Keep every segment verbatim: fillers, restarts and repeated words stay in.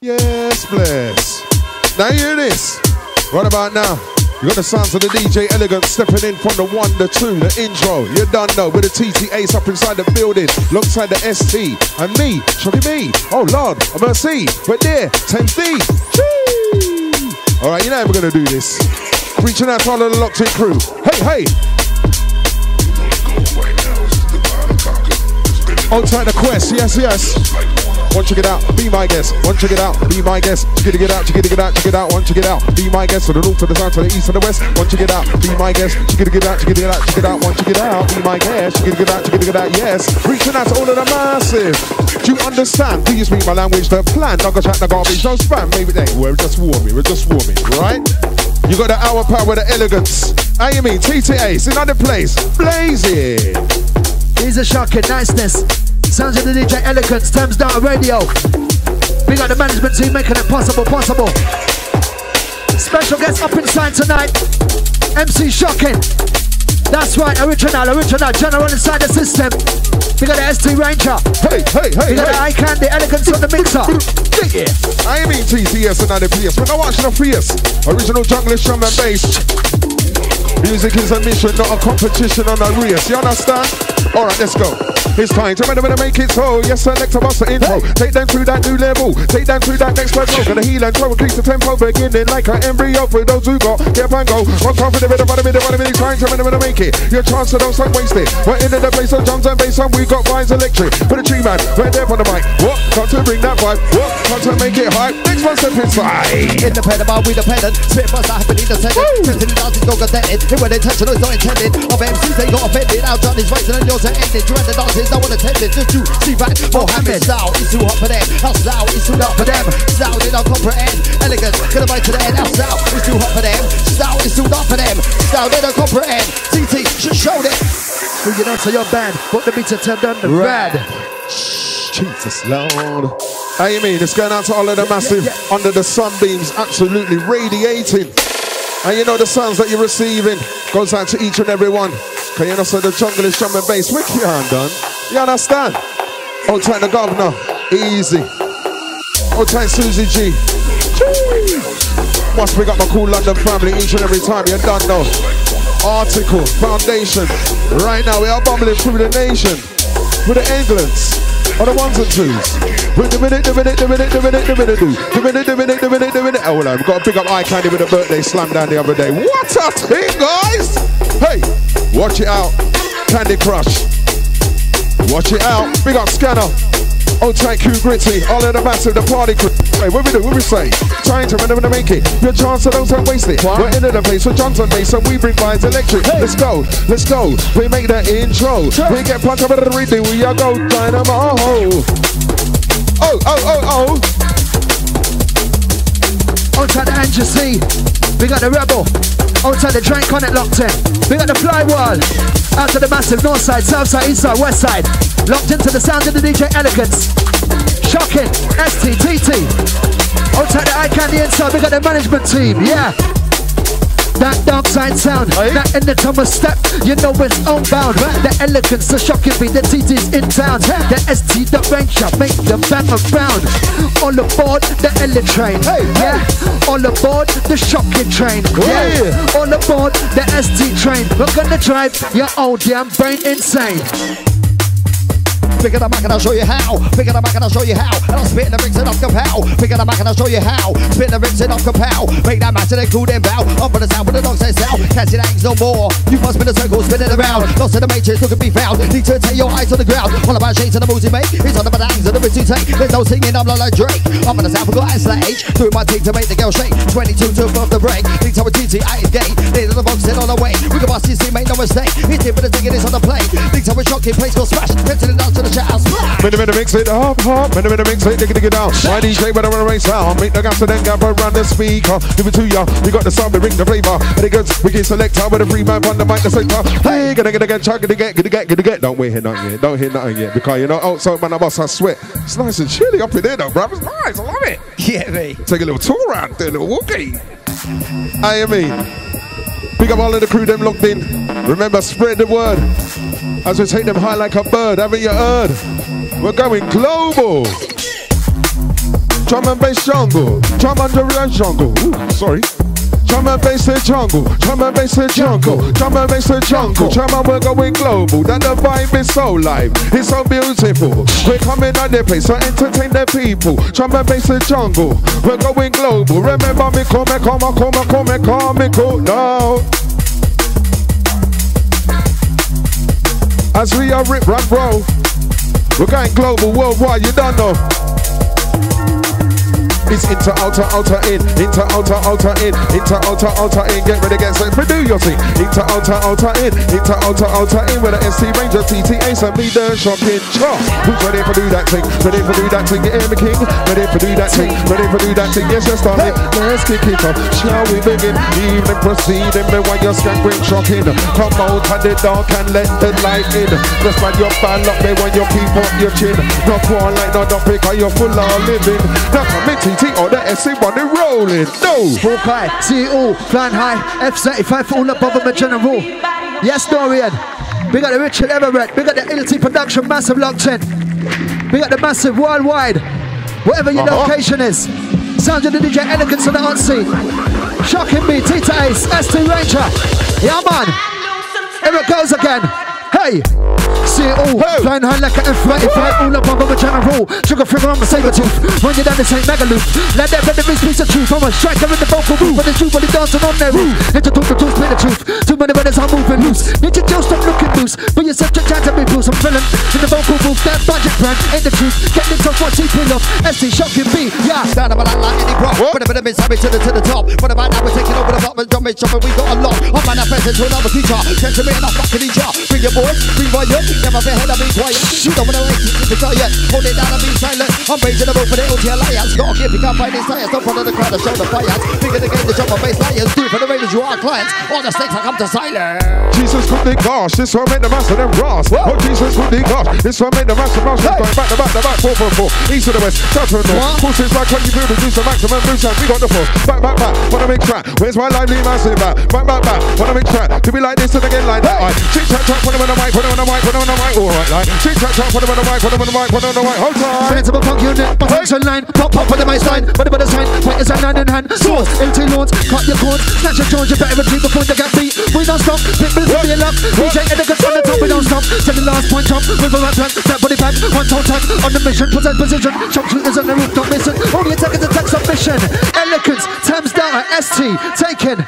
Yes, bless. Now you hear this. Right about now, you got the sounds of the D J Elegant stepping in from the one, the two, the intro. You done know with the T T Ace up inside the building, alongside the S T and me, Shoggy B. Oh Lord, I'm gonna see. We're there, ten D. All right, you know how we're gonna do this. Reaching out to all of the locked-in crew. Hey, hey. On tight the quest, yes, yes. One check it out, be my guest. One check it out, be my guest. Check it out, check it out, check it out. One check it out, be my guest. To the north, to the south, to the east, to the west. One check it out, be my guest. Check it out, check it out, check it out. One check it out, be my guest. Check it out, check it out, yes. Reaching out to all of the massive. Do you understand? Do you speak my language? The plan, don't go chat the garbage, don't spam. Maybe they were just warming, we're just warming, right? You got the hour power, the elegance. How you mean? T T A's in another place, blazing. Here's a shocking niceness. Sounds of the D J Elegance, Thames Data Radio. Big up the management team making it possible, possible. Special guest up inside tonight, M C Shocking. That's right, original, original, general inside the system. We got the S T Ranger. Hey, hey, hey, we got hey. The Eye Candy, Elegance on the mixer. Yeah, yeah. I mean T T S and other P S, but I watch the fierce. Original junglist, drum and bass. Music is a mission, not a competition on a race. You understand? All right, let's go. It's time to remember to make it so. Yes, sir, next to us the intro. Hey. Take them to that new level. Take them to that next level. Gonna heal and throw, increase the tempo. Beginning like an embryo for those who got get and go. One time for the rhythm, one minute, one minute. Trying to remember to make it. Your chance to don't stop wasted. We're in the place of drums and bass and we got vines electric. For the tree man, we're there for the mic. What? Time to bring that vibe. What? Time to make it hype. Next one step inside. Independent, but we dependent. Spit bust, I haven't even said it. Tempting the dancing, don't get it. It wasn't intentional, it's not intended. Of M Cs, they got offended. I've done his rights and then yours are ended. You end the dances. I want to test it, just you see that Mohammed style is too hot for them. House style is too loud for them. Style they don't comprehend. Elegant, gonna bite to the end. House style is too hot for them. Style is too loud for them. Style they don't comprehend. T T should show them. Bring it on to your band. What the beats are turned on the rad. Jesus Lord. How you mean? It's going out to all of the yeah, massive yeah, yeah. Under the sunbeams, absolutely radiating. And you know the sounds that you're receiving goes out to each and every one. Can you know so the jungle is drum and bass? Wicked hand done. You understand? Old time the governor, easy. Old time Susie G. Jeez. Must bring up my cool London family each and every time. You done though. Article, foundation. Right now we are bumbling through the nation. With the Englands, or the ones and twos. With the minute, the minute, the minute, the minute, the minute, the minute, the minute, the minute, the minute. Oh, well, we've got to pick up Eye Candy with a birthday slam down the other day. What a thing, guys! Hey, watch it out. Candy Crush. Watch it out, big up Scanner, old tight Q Gritty, all of the massive, the party crew. Hey, what we do, what we say? Trying to remember to make it, your chance to don't waste it. What? We're into the place with drums and bass and we bring vines electric. Hey. Let's go, let's go, we make that intro. Sure. We get plucked up at the redo, we all go dynamo. Oh, oh, oh, oh. On to the Andrew C, we got the Rebel. Outside the Drank on it locked in. We got the Fly World. Out to the massive north side, south side, east side, west side. Locked into the sound of the D J Elegance. Shocking. S T T T. Outside the Eye Candy inside. We got the management team. Yeah. That dark side sound. Aye. That in the Thomas step. You know it's unbound. Right? The Elegance, the Shocking beat. The T T's in town. The S T, the Ranger. Make the bang around. On aboard the Ele train. Hey, yeah. Hey. All aboard the Shocking train. Yeah. Yeah. All aboard the S T train. We're gonna drive your old damn brain insane. Pick it up and I'll show you how. Pick it up and I'll show you how. And I'll spit in the rings and I'll compel. Pick it up and I'll show you how. Spit in the rings and I'll compel. Make that match and then cool them bow. Up on the sound with the dogs says out. Catching hangs no more. You must spin a circle, spin it around. Lost in the matrix, look at me found. Need to take your eyes on the ground. All about shades and the moves you make. It's all about the hangs and the bits you take. There's no singing, I'm not like Drake. Up on the sound, forgot I slay H. Doing my thing to make the girl shake. twenty-two took off the break. Need to a T T I is gay. Need to the box in on the way. We can bust this team, make no mistake. It's it for the thing, it's on the play. Need to a Shocking place called Smash. Pencil it out. Minna minna mix it up, hop. Minna minna mix it, digga digga down. My D J when I run a race out. Make the gas and then gather around the speaker. Give it to ya, we got the sound, we ring the flavor. And it goes, we can select how with a free man on the mic, the sector. Hey, gonna get again, try to get, get get get get. Don't wait here, nothing yet. Don't hear nothing yet because you know outside man I must I sweat. It's nice and chilly up in there though, bruv. It's nice, I love it. Yeah, mate. Take a little tour around, do a little walkie. I mean, pick up all of the crew them locked in. Remember, spread the word. As we take them high like a bird, haven't you heard? We're going global. drum and bass jungle, drum and drum jungle. Ooh, sorry. Drum and bass the jungle, drum and bass the jungle, drum and bass the jungle. Drum and we're going global, that the vibe is so live, it's so beautiful. We're coming on the place, so entertain the people. Drum and bass the jungle, we're going global. Remember me, come and come and come and come and come and go now. As we are rip rap bro, we're going global, worldwide, you don't know. It's into outer outer in, into outer outer in, into outer outer in. Get ready, get set, do your thing. Into outer outer in, into outer outer in. With the S T Ranger, T T A, and me the shocking chop. Who's ready for do that thing? Ready for do that thing? Get in the king. Ready for do that thing? Ready for do that thing? Yes, let's start it. Let's kick it off. Shall we begin? Evening proceeding, me while you're scampering, shocking. Come out of the dark and let the light in. Just man your fan up, me when you keep up your chin. Not one like not the pick, you're full of living. Now come into or the S C one is rolling. No! Hawkeye, C E O, flying high, F thirty-five for all above him, a general. Yes, Dorian. Big up the Richard Everett. Big up the L T Production, massive locked in. Big up the massive worldwide. Whatever your uh-huh. location is. Sounds of the D J Elegance on the hot seat. Shocking me, Tita Ace, S T Ranger. Yeah, man. Here it goes again. Hey! See it all, hey. Flying high like an F thirty-five, all above of a general. Sugar finger on my saber tooth, when you're down this ain't mega loop. Like that venomous piece of truth, I'm a striker in the vocal booth. But the truth, but it's dancing on their roof. Into talk the truth, play the truth, too many brothers are moving loose. Need to just stop looking loose, but you're such a chance to be loose. I'm feeling in the vocal booth, that budget brand ain't the truth. Get this off what you pull off, S T shocking me, yeah. Stand up a lot like any prop, but the venomous habit to the to the top. But about now we're taking over the top, and drumming chopping, we got a lot. I'm manifesting to another teacher, get to me and I'm fucking each up. Bring your boys, bring my young. Never been heard of me quiet. You don't wanna wait, keep it quiet. Hold it down and be silent. I'm raging the road for the O T Alliance. Gotta keep it up by these tires. Don't follow the crowd and show the fires. Bigger the game, the jump on bass lions. Do for the Raiders, you are clients. All the snakes I come to silence. Jesus could be gosh, this one made the master them brass. Oh Jesus could be gosh, this one made the master mouse. Going back, the back, the back, four four four. East to the west, south to the north. Forces like country food, reduce the maximum boost. We got the force. Back, back, back. Wanna make track? Where's my lively massive back? Back, back, back. Wanna make track? To be like this and again like that. Chick chat chat. Put them on the mic. Put them on the mic. On the mic, all right, like six track track, put them on the mic, put them on the mic, put them on the mic, hold on. Friends of a punk unit, my hands on line, pop pop for the mic sign, but the sign, fighters are hand in hand, swords, empty lawns, cut your cords, snatch your jaws, you better retreat before they get beat. We don't stop, big bills will be a lot, D J Elegance on the top, we don't stop, till the last point jump, with a right back, that body back, one toe tag, on the mission, possess position, shop shooters on the roof, don't miss it, only attack is attack submission, Elegance, Thames down, S T, taken.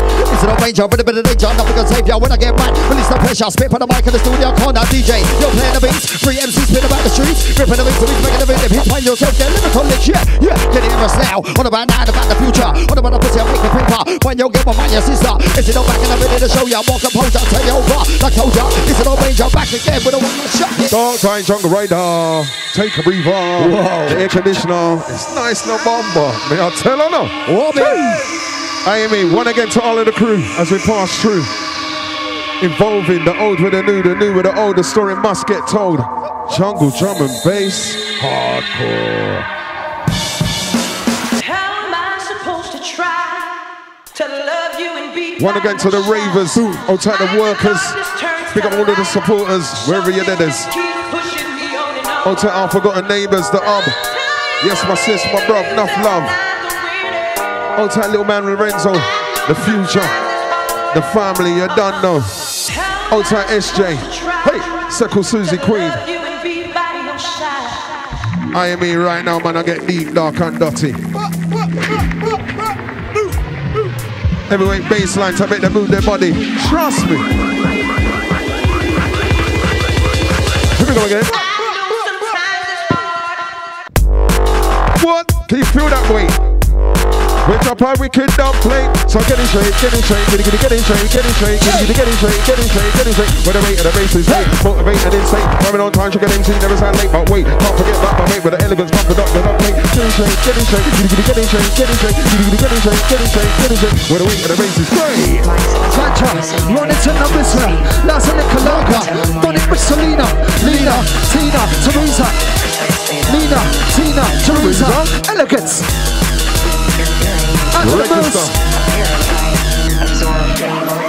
It's an old ranger, with a bit of danger, nothing can save ya, when I get mad, release the pressure, spit on the mic in the studio, call now D J, you're playing the beats, free M Cs spin about the streets, ripping the beats, so we can make it a bit. If you find yourself there, lyrical licks, yeah, yeah, get it in us now, on about now, about the future, on about the pussy, I'll make the paper, find your girl, find your sister, it's an old back in a minute to show ya, more composure, take you over, like soldier, it's an old ranger, back again with a one-man shot. Dark time, jungle radar, take a breather, wow. The air conditioner, it's nice, no bomber, may I tell her no? Oh, Amy, one again to all of the crew, as we pass through. Involving the old with the new, the new with the old, the story must get told. Jungle drum and bass, hardcore. How am I supposed to try to love you and be? One again to the ravers, alternative workers, big up all of the supporters, wherever your dead is. Alternative our forgotten neighbours, the hub. Yes, my sis, my bruv, enough love. Alternative little man Lorenzo, the future. The family, you don't know. Old time S J. Hey, Circle Susie Queen. I am here right now, man. I get deep, dark, and dirty. Heavyweight baseline to make them move their body. Trust me. Here we go again. What? Can you feel that weight? Wake up our wicked dub plate. So get in shape, get in shape, get in shape, get in shape, get in shape, get in shape, get in shape, get in shape. With the weight of the bass is late, motivate and insane. Coming on time, sugar M C, never sound late. But wait, can't forget that my mate with the elegance, pump the duck, the duck plate. Get in shape, get in shape, get in shape, get in shape, get in shape, get in shape, get in shape. With the weight of the bass is late. Sancho, Ronington and Whistler, Lassa Nicolaga, Donnie with Selena, Lena, Tina, Teresa, Nina, Tina, Teresa, Elegance. Out to the moose.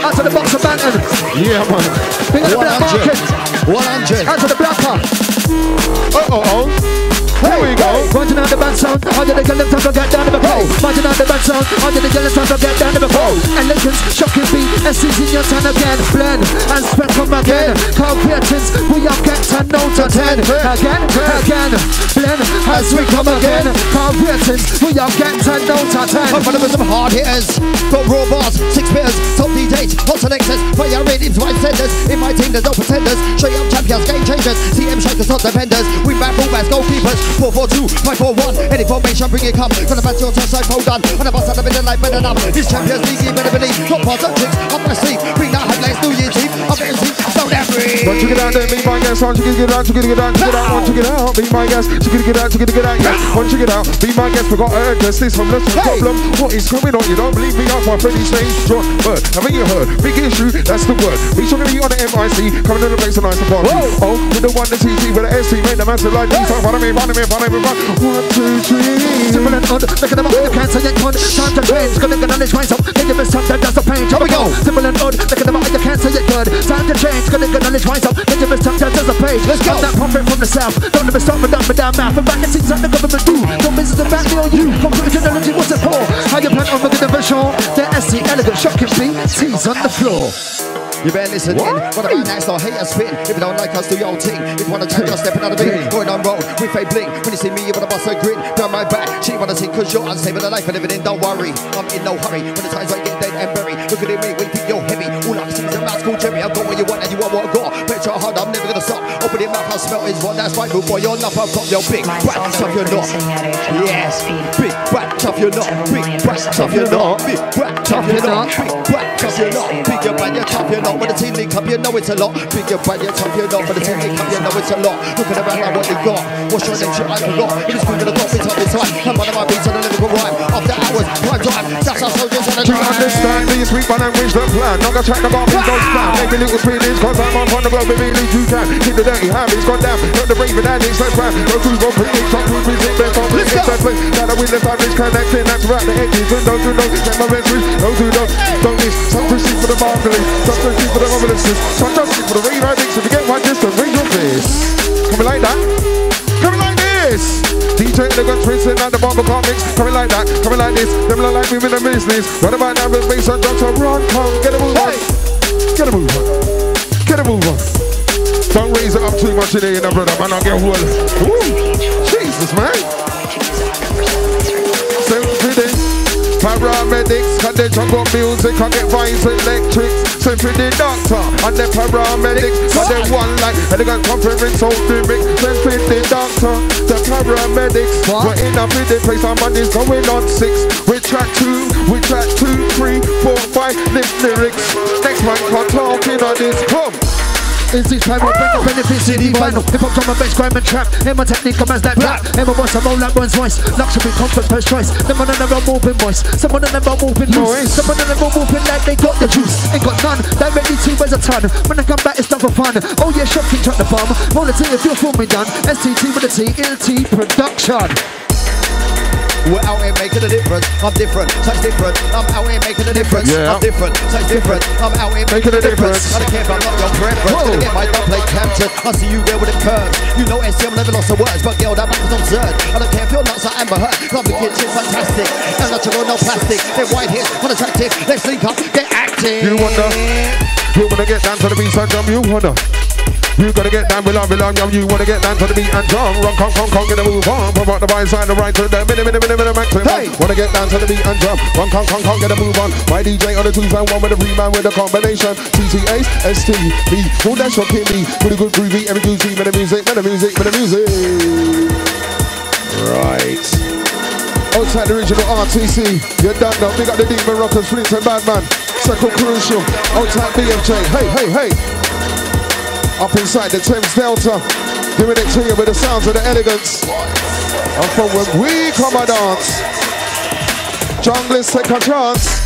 Out to the box of Banton. Yeah, man. Big up the black market. one hundred. Out to the blacker. Uh oh oh. There we go. Watching out the band sound, how did the girl and tackle get down to the pole? Watching out the band sound, how did the girl and tackle get down to the pole? Elegance, shocking beat, essence in your town again. Blend and spread from again. Calculations, we have get ten notes to ten. Again, again, blend as we come again. Calculations, we have get ten notes to ten. I'm gonna be some hard hitters. Got raw bars, six bitters, top D Js, hot selectors, fire in my centers. In my team there's no pretenders. Straight up champions, game changers. C M shakers, not defenders. We back, full backs, goalkeepers. four four two, five four one. Any formation, bring it come. Gonna pass your turn, so hold on. And I bust out of it and like men and up. This champion's easy, better believe. Top parts and tricks, up my sleeve. Bring that hype, next New Year's Eve. I'm getting seats, so damn free. Don't you get out, don't be my guest. Once you get out, you get out, you get out. Once you get out, be my guest. You get out, you get out, yes. Once you get out, be my guest. We got urges, this from less than problem. What is going on? You don't believe me? That's why Freddie Strange, John Bird. Haven't you heard? Big issue, that's the word. We shouldn't be on the M I C, coming to the base and nice and party. Oh, we're the one, the T T, with the S T, made the massive like these. Follow me, follow me, follow me, one, two, three. Simple and odd, look at them up, you can't say it, one. Time to change, gonna get on this rise up, get your best up, that's the pain. Here we go. Simple and odd, look at them up, you can't say it, good. Time to change, gonna get on this rise up, get your best up, that's the pain. Let's go. I'm not pumping from the south, don't ever stop with that, with that mouth. And back it seems like the government do, don't miss the back, on you. Computer technology, what's it for? How you plan on looking at the show? The S C, elegant, shocking beat, T's on the floor. You better listen what? In, but I'm nice, I'll hate us spitting. If you don't like us, do your own thing. If you wanna change, I'll step another beat. Going on roll, we fade blink. When you see me, you wanna bust a grin. Down my back, she wanna see, cause you're unsaving the life I living in, don't worry. I'm in no hurry, when the time's right, get dead and buried. Look at me, we think you're heavy. All I see is a mouth called Jerry. I've got what you want and you want what I've got. Bet your heart, I'm never gonna stop. Open your mouth, I'll smell his one. That's right, move boy, you're not, I've got your big brats off your knot. Yeah, big brats off your knot. Big brats off your knot. Big brats off your knot. Big brats off your knot. Big brats off your knot. When the team link up, you know it's a lot. Big your brand, you're top, you know. When the team link up, you know it's a lot. Looking around like what you got. What's your name? I forgot. It is quick to the top, it's up, it's right. I'm one of my beats on the lyrical rhyme. After hours, prime time. That's our soldiers on the drive. Do you understand these sweet man and wish the plan? Not gonna track the bar, please don't stand. Make a little feelings, cause I'm on the globe, baby, leave you can. Keep the dirty habits, gone down. Not the brave and addicts, let's rap. No two's gone pretty, top two's music, best on the inside place. Now that we left our rich connecting, that's right. The edges, and don't do no, get my best wish. Don't do no, don't this. Some proceed for the marvelous. For the reminiscence, so I'm just for the radar things. If you get one distance, raise your face. Coming like that, coming like this. D J Elegant racing at the barber car mix. Coming like that, coming like this. Them look like we in the business. Run about now with bass and drums. So run, come, get a move on, get a move on, get a move on. Don't raise it up too much today, you know, brother. Man, I'll get one. Jesus, man. Same today. Paramedics, cause they jump up music, I get vines electrics. Send for the doctor and the paramedics, cause they one like elegant conference, so do mix. Send for the doctor, the paramedics. What? We're in a pretty place, our money's going on six. We track two, we track two, three, four, five, lift lyrics. Next man can't talk in on this, come. Is this time we'll bring the benefits in the vinyl. Hip hop, drum and bass, grime and trap. Emma technique comes that rap. Emma voice, I roll like one's voice. Luxury, comfort, first choice. Them on and them are moving voice. Some on and them are moving loose. Some on and them are moving like they got the juice. Ain't got none, directly two as a ton. When I come back, it's not for fun. Oh yeah, shocking, chuck the bomb. Roll the T if you're filming done. S T T with a T, L T production. We're out here making a difference. I'm different, touch different. I'm out here making a difference. Yeah. I'm different, touch different. I'm out here making, making a difference. difference. I don't care if I'm not your preference. Whoa. Gonna get my dump like Campton. I see you there with a curve. You know S C M never lost the words, but girl, that man is absurd. I don't care if you're nuts or Amber Heard. Come the kids, it's fantastic. And natural, no plastic. They're white hits, unattractive. Let's link up, get active. You wanna, you wanna get down to the beat, so dumb, you wanna. You gotta get down, we love, we love, you wanna get down to the beat and drum. Run, come, come, come, get a move on. Pop out the right side, the right to the minute, minute, minute, minute, maximum. Hey. Wanna get down to the beat and drum. Run, come, come, come, get a move on. My D J on the two and one with a free man with a combination. T T A's, S T B, all that shocking me. Pretty good groovy, every groovy, with the music, with the music, with the music. Right. Outside the original R T C, you're done now. Big up the Demon Rockers, Fleets and Badman. Second Crucial, outside B M J. Hey, hey, hey. Up inside the Thames Delta, doing it to you with the sounds of the elegance. And from when we come and dance, junglers take a chance.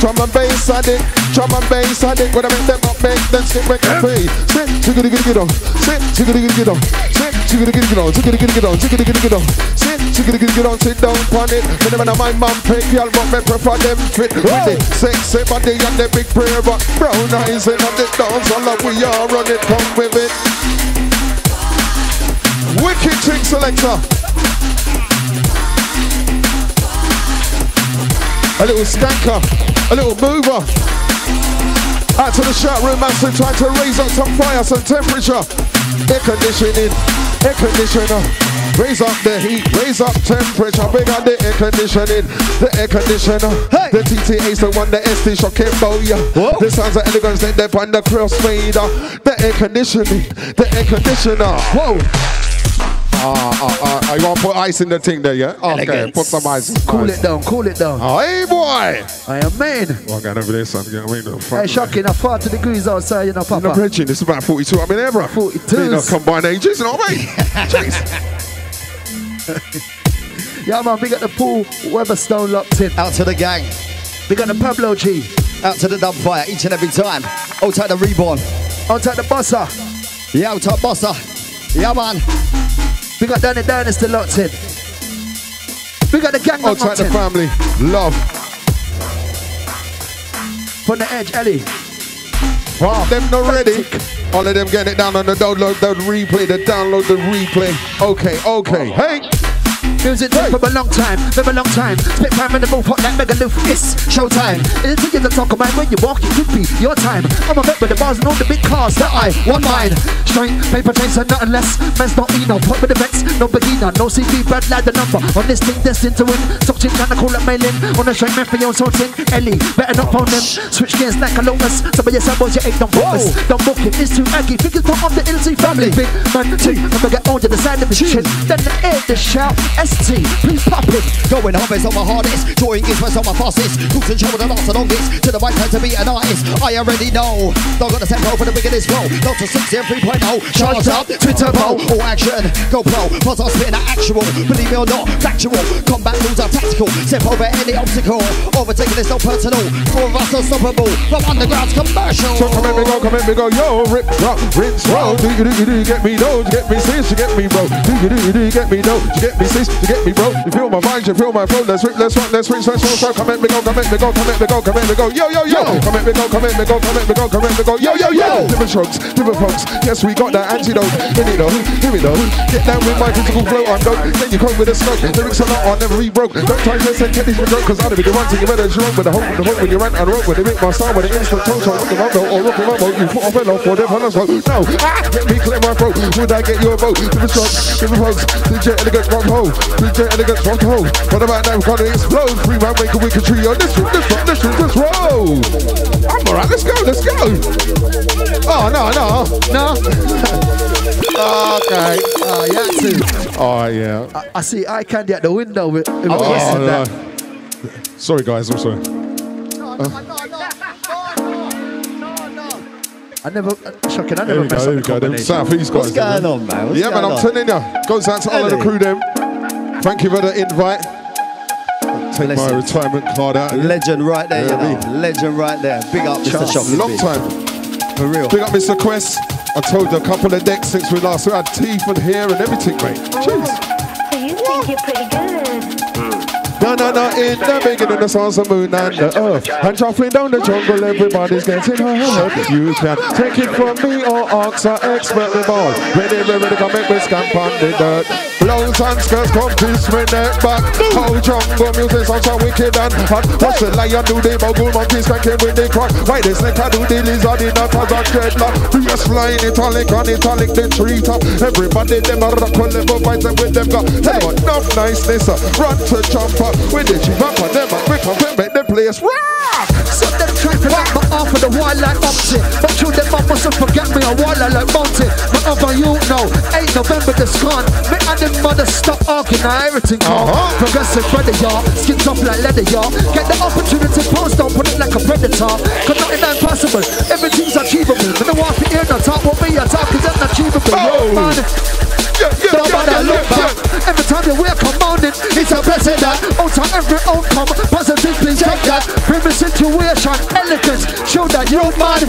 Drum and bass addict, drum and bass addict. When I make them up, make them skip, make them free. Sit, tickety get on. Sit, tickety get on. Sit, tickety get on. Tickety get on. Tickety get on. Sit, tickety get on. Sit down, pan it. Minimum of my mum, pick y'all, but me prefer them fit. With it, sex, everybody and the big prayer, but brown eyes and the dance. All that we are on it, come with it. Wicked trick selector. A little skanker, a little mover. Out to the chat room, man, so trying to raise up some fire, some temperature. Air conditioning, air conditioner. Raise up the heat, raise up temperature. Big on the air conditioning, the air conditioner. Hey. The T T A's the one, the S T shall keep bow ya. The sounds of elegance that they're on the crossfader. The air conditioning, the air conditioner. Whoa! Ah, ah, ah, you want to put ice in the thing there, yeah? Okay, elegance. Put some ice. Cool ice. It down, cool it down. Oh, hey, boy! I am man. Well, I gotta bless him. You know, I mean, hey, shocking, I'm forty degrees outside, you know, Papa. You know, bridging, it's about forty-two. I mean, ever. forty-two. You know, combined ages, you know what I mean? Jeez. Yeah, man, big up the Paul Weatherstone locked in. Out to the gang. Big up the Pablo G. Out to the dumpfire each and every time. Out to the Reborn. Out to the Bossa. Yeah, out to Bossa. Yeah, man. Big up Danny Dynasty still locked in. Big up the gang. Out to the family. Love. From the edge, Ellie. Wow, them not ready. All of them getting it down on the download, the replay, the download, the replay. Okay, okay, hey. Music hey. From a long time, from a long time. Spit time in the move hot like Megaloof. It's showtime. It's the talk of mine when you walk, it could be your time. I'm a vet with the bars and all the big cars that I want mine. Straight paper chase and nothing less. Man's not Eno, pop with the vets, no beginner, no C V, bad lad, the number. On this thing, destined to win. Talk chick, can I call up my limb? On the straight man for your sorting. Ellie, better not phone them. Switch gears like a locus. Some of your samples, you ain't don't focus. Don't book it, it's too aggy. Fingers put on the L C family. Big man, two, I'm gonna get older, the side of his chin. Then the air, the shout. S T, please pop it. Going harvest on my hardest. Drawing is where some of my fastest. Cooks and show with the last and longest. To the right time to be an artist. I already know. Don't got to step over the big of this flow. Not to six and three point oh. Charge up, Twitter poll. All action, go pro. Plus I'm spitting at actual. Believe me or not, factual. Combat moves are tactical. Step over any obstacle. Overtaking is not personal. Four of us unstoppable. From underground's commercial. So come in we go, come in we go. Yo, rip, drop, rinse, roll. Do you do you do you get me though? You get me sis, you get me bro. Do you do you do you get me though? You get me sis. You get me, bro. You feel my mind, you feel my flow. Let's rip, let's rock, let's reach, let's roll. So come at me, go, come at me, go, come at me, go, come at me, go. Yo, yo, yo. Come at me, go, come at me, go, come at me, go, come at me, go. Yo, yo, yo. Different strokes, different folks. Yes, we got that antidote. Here we go, here we go. Get down with my critical flow. I'm dope. Then you come with a smoke. Lyrics are not, I'll never re-broke. Don't try to send Kenny's with joke, because I'll be the one to you better drunk with the hope, with the hope, when you rant and rock, with the rip, my style, with the instant toe, so rock the mumbo or rock the mumbo. You put off and off for them hunters. No, let me clear my throat. Would I get your vote? Different strokes, different folks. D J Elegant Rock Hole. D J Elegance rock home. What about now? We're gonna explode. Free man, make a wicked trio. This room, this room, this room, this room. I'm alright. Let's go. Let's go. Oh no, no, no. Okay. Oh yeah, too. Oh yeah. I, I see eye candy at the window. With, with oh, oh, no. That. Sorry guys, I'm sorry. No, no, uh. no, no, no, no, no, no. I never. Shocking. I never mess up the combination. Southeast guys. What's going on, man? What's yeah, going man. I'm on? Telling you. Goes out to all of the crew, them. Thank you for the invite. Take Bless my it. Retirement card out. Legend right there, yeah, you know. Legend right there. Big up, Mister Shockley. Long time. For real. Big up, Mister Quest. I told you a couple of decks since we last had teeth and hair and everything, mate. Jeez. So you think you're pretty good. Mm. No, no, no. In the beginning, the sun's the moon and the earth. And shuffling down the jungle, everybody's getting hurt. You can take it from me or ask an expert reward. Ready, ready, ready, come make me scamp on the dirt. Blows and skirts come twist me neck back. How jungle music sounds so wicked and hot. Watch the lion do the mogul monkeys spanking with the croc. Why the snake I do the lizard in a thousand dreadlock. We just flying italic on italic the treetop. Everybody them a rock on level bites and with them got. Hey. Enough niceness, uh, run to jump up. With the cheap up and them a quick up and make the place rock. Set them trapping up my off of the wild like optic. But you them up mustn't forget me a wild like mountain. But over you know, eighth November this con. Me and mother stop arcing, now everything calm. Uh-huh. Progressive brother, y'all. Skin tough like leather, y'all. Get the opportunity, pose, don't put it like a predator. Cause nothing impossible, everything's achievable. But the walk here, no talk with me, I talk cause that's achievable. Oh. Man. Yeah, yeah, don't bother yeah, yeah, look yeah, back. Yeah. Every time you wear commanding, it's a blessing that. Alter every outcome, positively check that. Bring me situation, elegance, show that you're mad.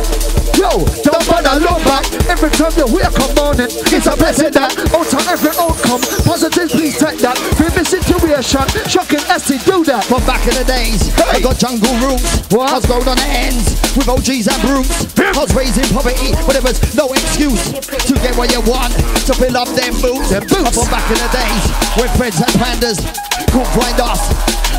Yo, don't bother look back. Every time you wear commanding, it's a blessing that. Alter every outcome. Positive, please take that. Famous situation, shocking S T, do that. From back in the days, hey. I got jungle roots. What? I was grown on the ends with O Gs and brutes. I was raised in poverty, but there was no excuse to get what you want, to build up them boots. Them boots. From back in the days when friends had pandas, couldn't find us,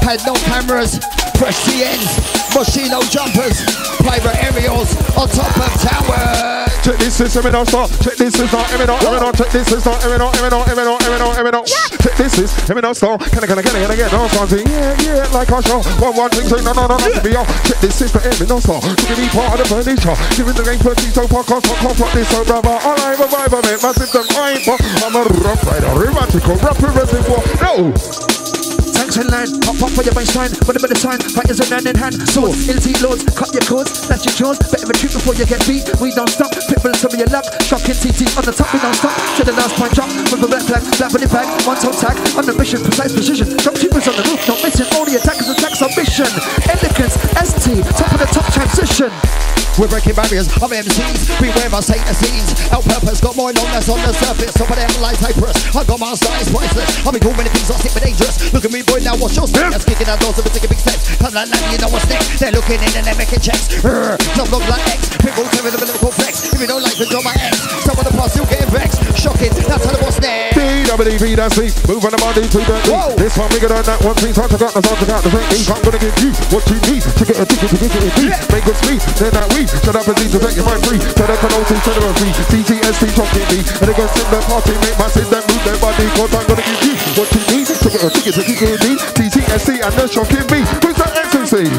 had no cameras, fresh T Ns, Moschino jumpers, private aerials on top of towers. Check this is not stop. Check this is not Eminem. Eminem. Check this is not Eminem. Eminem. Eminem. Eminem. Eminem. Check this is Eminem. Stop. Can I can I can I can I get on something? Yeah, yeah. Like our show. One one thing. No no no no. Be on. Check this is for Eminem. Stop. Give me part of the furniture. Give me the game for so podcast. Can't fuck this up, brother. All right, my vibe, man. My system. I'm a rough rider. Romantical. Representing war. No. Line. Pop up for your baseline, but about the time, fighters are hand in hand. So, guilty lords, cut your cords, that's your chores. Better retreat before you get beat. We don't stop, pitbull some of your luck. Shocking T Ts on the top, we don't stop. To the last point, jump from the black flag, black with the bag, one top tag, on the mission, precise precision. Drop keepers on the roof, not missing. All the attackers attack submission. Elegance, S T, top of the top transition. We're breaking barriers of M Cs. Beware must take the scenes. Our purpose got more numbness on the surface. Some of them like Cypress. I got my style is priceless. I've been cool many things are sick but dangerous. Look at me boy now, what's your step? That's kicking our doors and we're taking big steps. Come like that, you know what's next. They're looking in and they're making checks. Some look like X. People tearing them a little complex. If you don't like the job, my ex. Some of the past still getting vexed. Shocking, now tell them what's next. D W D V, that's me. Move on the money to the beat. This one bigger than that one. Three times I got the sound to got the thing. I'm gonna give you what you need to get a ticket to get it in. Make good speed, then that we. Shut up and see to take your mind free. Tell them can all see, tell them I'm free. C T S T talking me. And they go sit in the party, make my sit and move their body. Cause I'm gonna give you what you need. Take it or tickets to kick it in. C T S T and they're shocking me. Who's that ecstasy?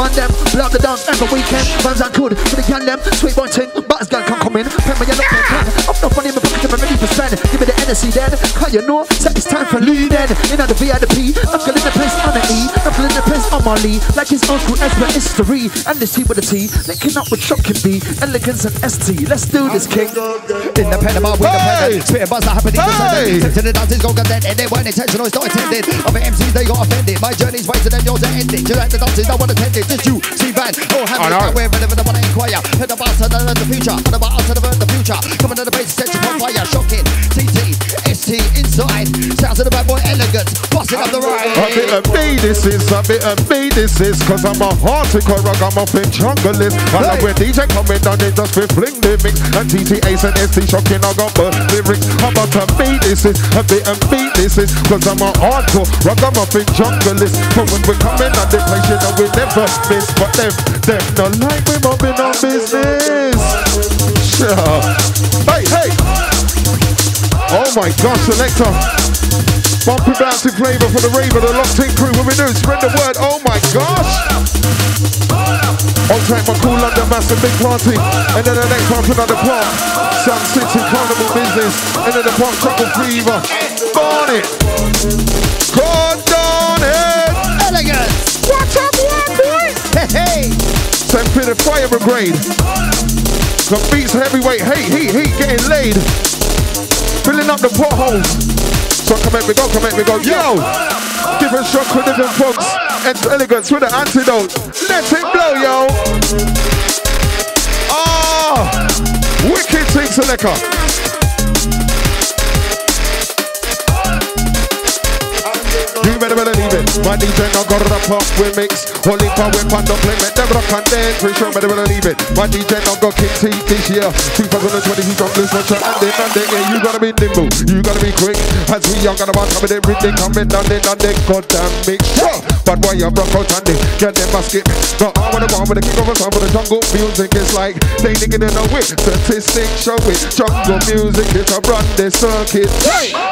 Man them, love the dance every weekend. Fans I could, for the can them. Sweet boy ting, butters gun can't come in. Pen my yellow pen can. I'm not funny, my pocket, I'm ready for spend. Give me the N S C then. Cut your know, so it's time for leading. In on the V I the P, I'm feeling the piss on the E. I'm feeling the piss on my Lee. Like his uncle Esper history. And this T with a T, linking up with shocking B, elegance and S T. Let's do this, king. In the Panama with the pen, spitting bars that happening hey. To the dances go content, and they weren't intentional, it's not intended. Other M Cs they got offended. My journey's way to them, yours are ending. You like the dances, I want to attend it. Just you, see Van, oh have it. Now we're relevant, I want to inquire. Head the bars and learn the future. Head the bars and learn the future. Coming to the base, set you on fire. Shocking, T T, S T, inside. Sounds of the bad boy, elegance. Busting up the right. A bit of me this is, a bit of me this is. Cause I'm a hardcore ragamuffin jungleist. I love when D J come in and they just be fling lyrics. And T T Ace and S T shocking, I got the lyrics. I'm about to beat this is, a bit of me this is. Cause I'm a hardcore ragamuffin jungleist. But when we come in and they play shit that we never miss. But them, them not like we mobbing on business. Yeah. Hey, hey. Oh my gosh, selector. Bumpy bouncy flavor for the rave of the locked in crew. What we do is spread the word. Oh my gosh. On track, my cool London massive big party. And then the next one's another pop. Some city carnival business. And then the pop trouble fever. Burn it. God darn it. Elegant. What's up, one boy? Hey, hey. Send for the fire brigade. Some beats heavyweight. Hey, heat, heat, getting laid. Filling up the potholes. So come at me go, come at me go, yo! Different shots with different folks. It's elegance with the antidote. Let it blow, yo! Oh! Wicked things, Selector. You better better leave it. My D J now got rap up with mix. Holy power with pan don't play, make them rock and dance. Pretty sure better better leave it. My D J now got King T this year. twenty twenty, he got loose and then and then. Yeah, you gotta be nimble, you gotta be quick. As we young and about coming everything, coming down there, down there, goddamn mix. But why you broke out and they get them basket. But I wanna go on with the kick over time for the jungle music. It's like they niggas in a whip. Statistics show it. Jungle music is a run this circuit.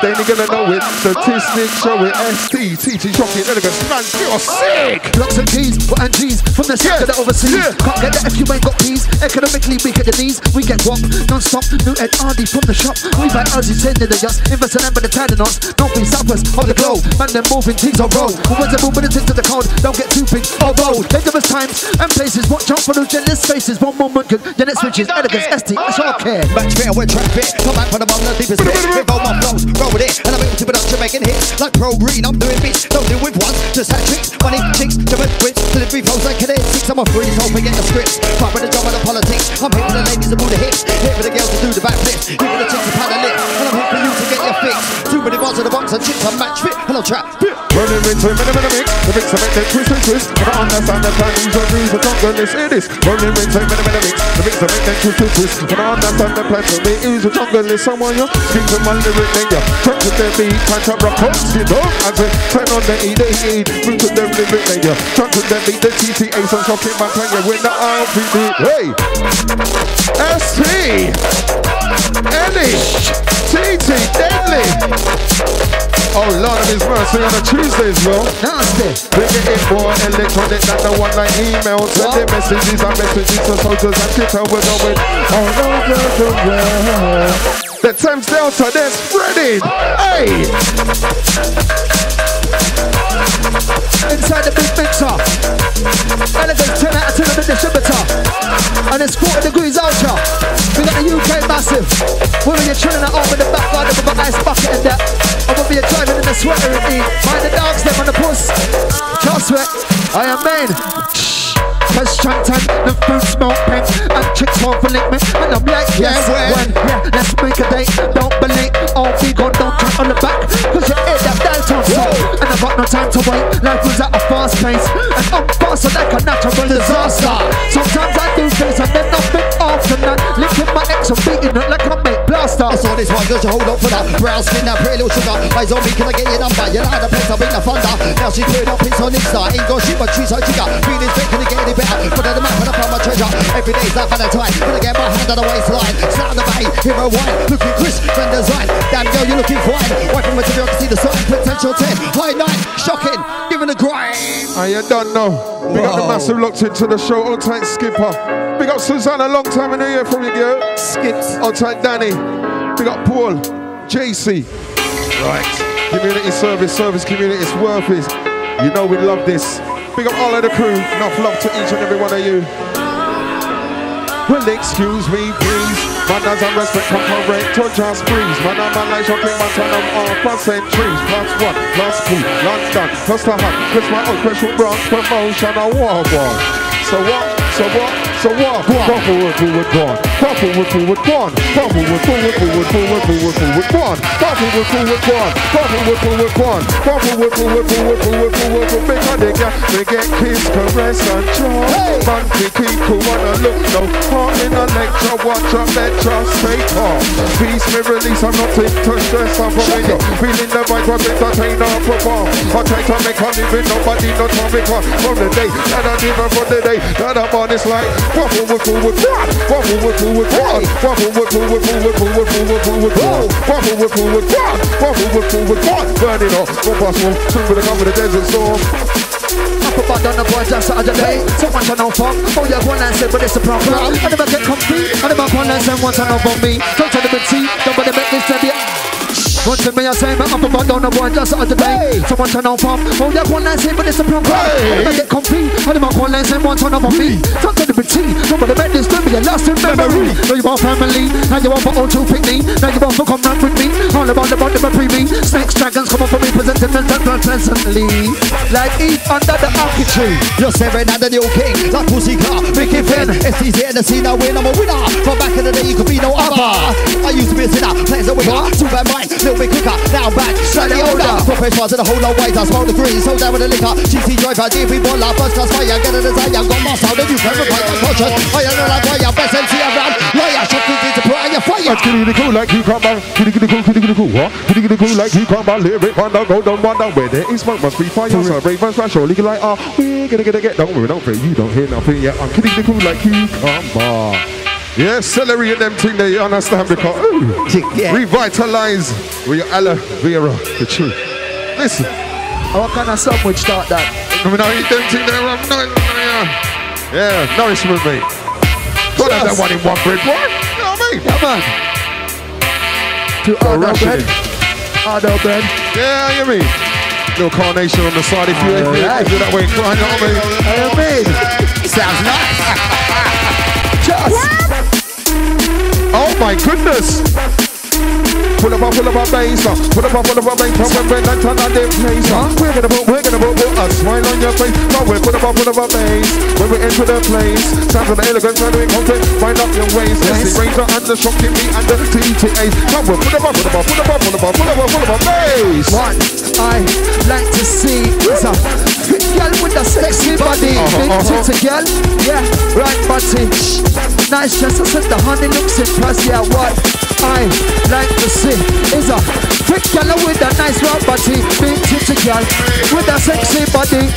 They niggas in a whip. Statistics show it. S T. T T shocking, elegance, man, you're sick! Blocks and keys, what and G's, from the yeah. Side to the overseas. Yeah. Can't get that if you ain't got peas. Economically weak at your knees, we get wop, non-stop, new Ed Hardy from the shop. We buy Aussie ten in the yachts, invest in them by the tide in us. North east, southwest, on the globe, man, them moving things on road. Who wants to move with the things to the cold, don't get too big or bold. They give us times and places, watch out for those jealous faces. One moment, cause your next switch is elegance, S T, that's all care. Match fair, we're track fit, come back for the bomb, the deepest bit. Revolve my flows, roll with it, and I'm able to production making hits. Like Pro Green, I'm doing bitch, don't do with once, just had tricks, money, chicks, different grits, delivery foes like kinetics. I'm a free soul, forget the scripts, fight with the drama and the politics. I'm here for the ladies and all the hips, here for the girls to do the backflips, here for the chicks to pan the lips, and I'm here for you to get your fix. Too many bars in the box and chicks, I'm match fit. no trap. Running rings, we made a minute, the mix of it, they twist, they twist. Never understand the plans and reasons, but don't go this, it is. Running rings, we made a minute, the mix of it, they twist, they twist. Never understand the plans and reasons, but don't go this, someone, yeah. Skins and one lyric, then yeah. Track to their beat, can't trap rock holes, you know. As we turn on the E, they eat. Move to their lyric, then yeah. Track to their beat, the T T A, some shocking back, then yeah. We're not out, we do, hey. S P. Ellie. T T. Deadly. Oh Lord of His mercy on a Tuesdays, bro. Nasty. We're getting more electronic than the one night email. Send the messages and messages to soldiers and Twitter. We're going all over the world. The Thames Delta, they're spreading. Hey. Inside the big picture. Elegant ten out of ten of the distributor. And it's forty degrees ultra. We got the U K massive. We're in your chilling at home in the back garden with an ice bucket in there. I'm gonna be a driving in the sweater and eat. Mind the dogs, them on the puss. Can't sweat. I am main. Cause strong time, the food smoke pink. And chicks want for lick me. And I'm like, yes, yeah, when? Yeah, let's make a date. Don't believe. All be gone, don't drink on the back. Cause your head that died on so. And I've got no time to wait. Life was at a fast pace. And I'm faster like a natural disaster. Sometimes I do things and then nothing after that. Licking my ex and beating it like I make blaster. I saw this one, girl, you hold up for that. Brown skin, that pretty little sugar. Eyes on me, can I get your number? You're not out of place, I've been the thunder. Now she's doing up, it's on Insta. Ain't got shit, but she's her trigger. Feelings big, can it get any better? Put on the map and I found my treasure. Every day's like Valentine. Gonna get my hand on the waistline. Sat on the bay, hero wine. Looking crisp and design. Damn girl, you're looking fine. Wiping my T V, I can see the sign. Potential ten, high nine, shocking, giving a grind. Oh, you don't know. We got the massive locked into the show. All tight, Skipper. Big up Susanna, long time in the year from you, girl. Skips. All tight, Danny. Big up Paul, J C. Right. Community service, service community, it's worth it. You know we love this. Big up all of the crew, enough love to each and every one of you. Well, excuse me, please. Manners and respect come correct, or just breeze. Man, I'm a light shopping, man, turn up all plus centuries. Plus one, plus two, London, plus the hub. Plus my own special branch promotion, I war, war. So what, so what, so what? Forward, forward, gone. Forward, forward, gone. Forward, forward, forward, forward, forward, forward, gone. Forward, forward, gone. Forward, forward, gone. Forward, forward, forward, forward, forward, forward. Make a nigga, they get kissed, caress and charm. Bunty people wanna look no harm in a lecture, watch a lecture, stay calm. Peace, me release, I'm not in to stress, I'm for radio. Feeling the vibe, I'm entertainer, I perform. I try to make a living, nobody not to make one from the day, and I live from the day that I'm on this life. Forward, forward, gone. Forward, forward, gone. Forward, forward, forward, forward, forward, forward, gone. Forward, forward, gone. Forward, forward, gone. Burn it off, go past one, soon we'll come with a desert storm. But I don't know what just out of the day. So much I know from. Oh yeah, one answer, but it's a problem. I never get complete. I never one answer, once I know about me. Don't tell them it's tea. Don't bother make this heavy. Once in me I say, man, I'm a bad on the boy just out of the day. So much I know from. Oh yeah, one answer, but it's a problem. I never get complete. I never one answer, once I know about me. Don't tell them it's tea. Don't bother make this heavy. Your lasting memory. Now you want family. Now you want for all to pick me. Now you want for come round with me. All about the bottom of me. Snakes, dragons, come up for me. Presenting them pleasantly. Like eat under the architry. You're staring at the new king, like pussy car, Ricky Finn. It's easy to see now win, I'm a winner. From back in the day, you could be no other. I used to be a sinner, playing the winner. Two bad mind, little bit quicker, now back, slightly older. Professional to the whole lot waiter, smoke the green, sold down with the liquor. G T driver, D P baller, first class fire, get a desire, got master, then you can't reply to conscience. I am not a liar, best M C around, liar, shot into the prior fire. Let's get it cool like you can't buy, get it cool, get it cool, huh? Get it cool like you can't buy, lyric, one down, go down, one down, where there is smoke, must be fire, so brave and smash, all like, ah, uh, we're gonna get a get down, we don't think you don't hear nothing yet. I'm kidding the cool like you come on. Yeah, celery and them thing that you understand because ooh, yeah. Revitalize with your aloe vera, the truth. Listen. What kind of sandwich start that? We don't eat them thing that I'm not. Yeah, nourishment, mate. Don't have that one in one bread, what? You know what I mean? Yeah, man. To order bread. Order bread. Yeah, you mean? Little carnation on the side if you do right. That way, crying, you know what I mean? Sounds nice. Just. What? Oh my goodness. pull up, pull up, bass. Pull up, pull up, bass. From when I turn on their place. We're gonna put, we're gonna put a smile on your face. No, we're pull up, pull up, bass. When we enter the place, time for the elegance and we content. Find up your ways. Yes, the Ranger and the Shocking Me and the T T As. No, we're pull up, pull up, pull up, pull up, pull up, pull up, bass. What I like to see is a big girl with a sexy body. Big titty girl, yeah, right body. Nice dress, I said the honey looks impressed. Yeah, what I like to see is a big girl with a nice round body. Big titty girl with a sexy body.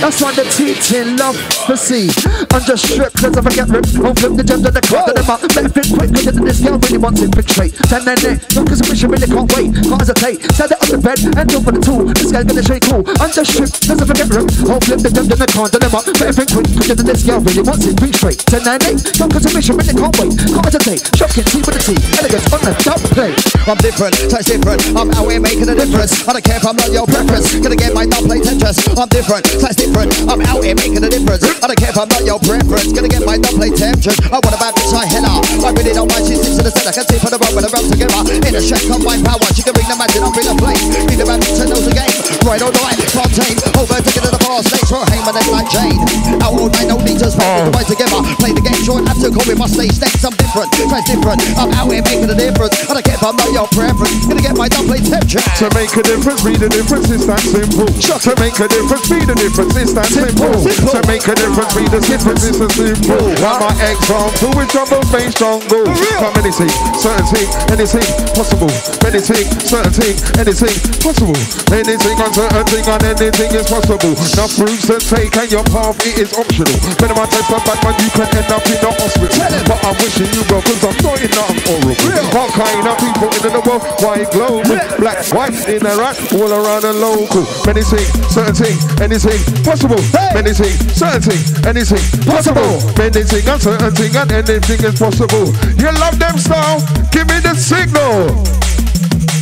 That's why the teaching love to see. I'm just stripped cause if I get ripped, I'll flip the gem to the club to the mouth. Let it fit quick, cause this girl really wants it big straight. Then then it, no cause she really can't wait, can't hesitate. Set it up the bed and jump for the tool. This girl gonna shake cool. I'm just stripped cause if I get ripped, I'll flip the gem to the club to the mouth. Let it fit quick, cause this girl really wants it big straight. Then then it, no cause she really can't wait, can't hesitate. Shocking tea for the tea, elegance on the top plate. I'm different, touch different, I'm out here making a difference. I don't care if I'm not your preference, gonna get my not play Tetris. I'm different, touch different. I'm out here making a difference. I don't care if I'm not your preference. Gonna get my not play temperature. I want a bad bitch like Hella. I really don't mind. She sits in the center. I can see from the road when I run together. In a shack of my power. She can bring the magic. I'm in the place. Need the bad bitch that knows the game. Right all night. Fontaine. Over taking to the bar. Stage for hang my neck like Jane. Out all night. No need to spend the fight together. Play the game. Sure have to call me my stage next. I'm different. Try different. I'm out here making a difference. I don't care if I'm not your preference. Gonna get my not play temperature. To make a difference, be the difference. It's that simple. To make a difference, be the difference. It's that simple. simple to make a difference, read the difference, it's a simple. Now my example with double face jungle. Come anything, certainty, anything possible. Anything, certainty, anything possible. Anything uncertainty on anything is possible. Now proofs and take and your path, it is optional. When I take some bad man, you can end up in the hospital. But I'm wishing you well, cause I'm not in that horrible. What kind of people in the world, white global, black, white, in a rat, all around the local. Anything, certainty, anything possible, hey. Many things, certainty, anything possible. Many things, uncertainty, and anything is possible. You love them style, give me the signal.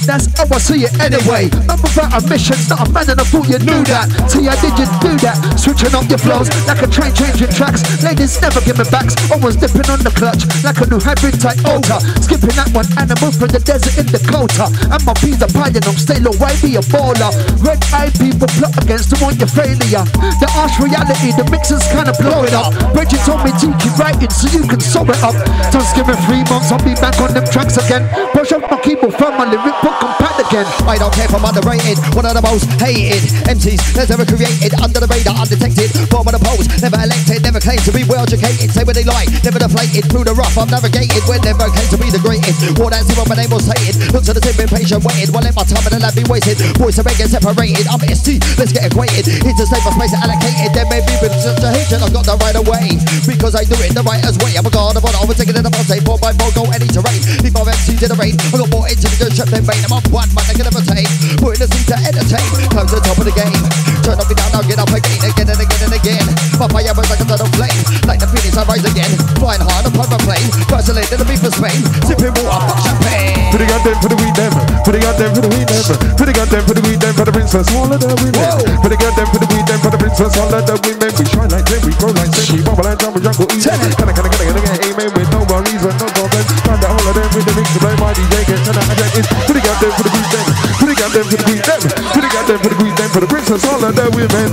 That's how I see it anyway. I'm about a mission, not a man and I thought you knew that. See, I did you do that. Switching up your flows, like a train changing tracks. Ladies never giving backs, always dipping on the clutch. Like a new hybrid type altar. Skipping that one animal from the desert in Dakota. And my peas are piling up, stay low, why be a baller? Red-eyed people plot against them on your failure. The harsh reality, the mixer's kinda blowing up. Bridget told me to keep writing so you can sum it up. Just give it three months, I'll be back on them tracks again. Push up my keyboard from my lyric book compact again. I don't care if I'm underrated, one of the most hated M Cs that's ever created. Under the radar, undetected, born by the polls, never elected, never claimed to be well educated. Say what they like, never deflated, through the rough I'm navigated. When never came to be the greatest, all that zero my name was hated. Look to the tip, impatient, waited, while let my time in the lab be wasted. Voice and get separated, I'm S T, let's get acquainted. Here's the same, my space allocated. There may be with such a hatred, I've got the right away, because I do it the right as way. I'm a god of honor, I'm taking it up, I'll say four by four, go any terrain. Leave my M Cs in the rain, I got more into the trip than rain. I'm up one, man, I can never take. Put in the seat to entertain. Close the top of the game. Turn up me down, I'll get up again, again and again and again. My fire burns like a tidal flame. Like the phoenix, I rise again. Flying hard upon my plane. Personally, it'll be for Spain. Sipping water, fuck champagne. Put it out them for the weed them. Put it out them for the weed them. Put it out them for the weed them for the princess, all of the women. Put it out them for the weed them for the princess, all of the women. We shine like them, we grow like them, we bubble like them, we jungle eat. Can I, can I, can I, can I, can I, amen. With no worries and no problems. Find out all of them with the mix to play my D J. Get turned out and get it. Put it out there for the weed them. Put it out there for the weed them. Put it out there for the weed them. For the princess, all of the women.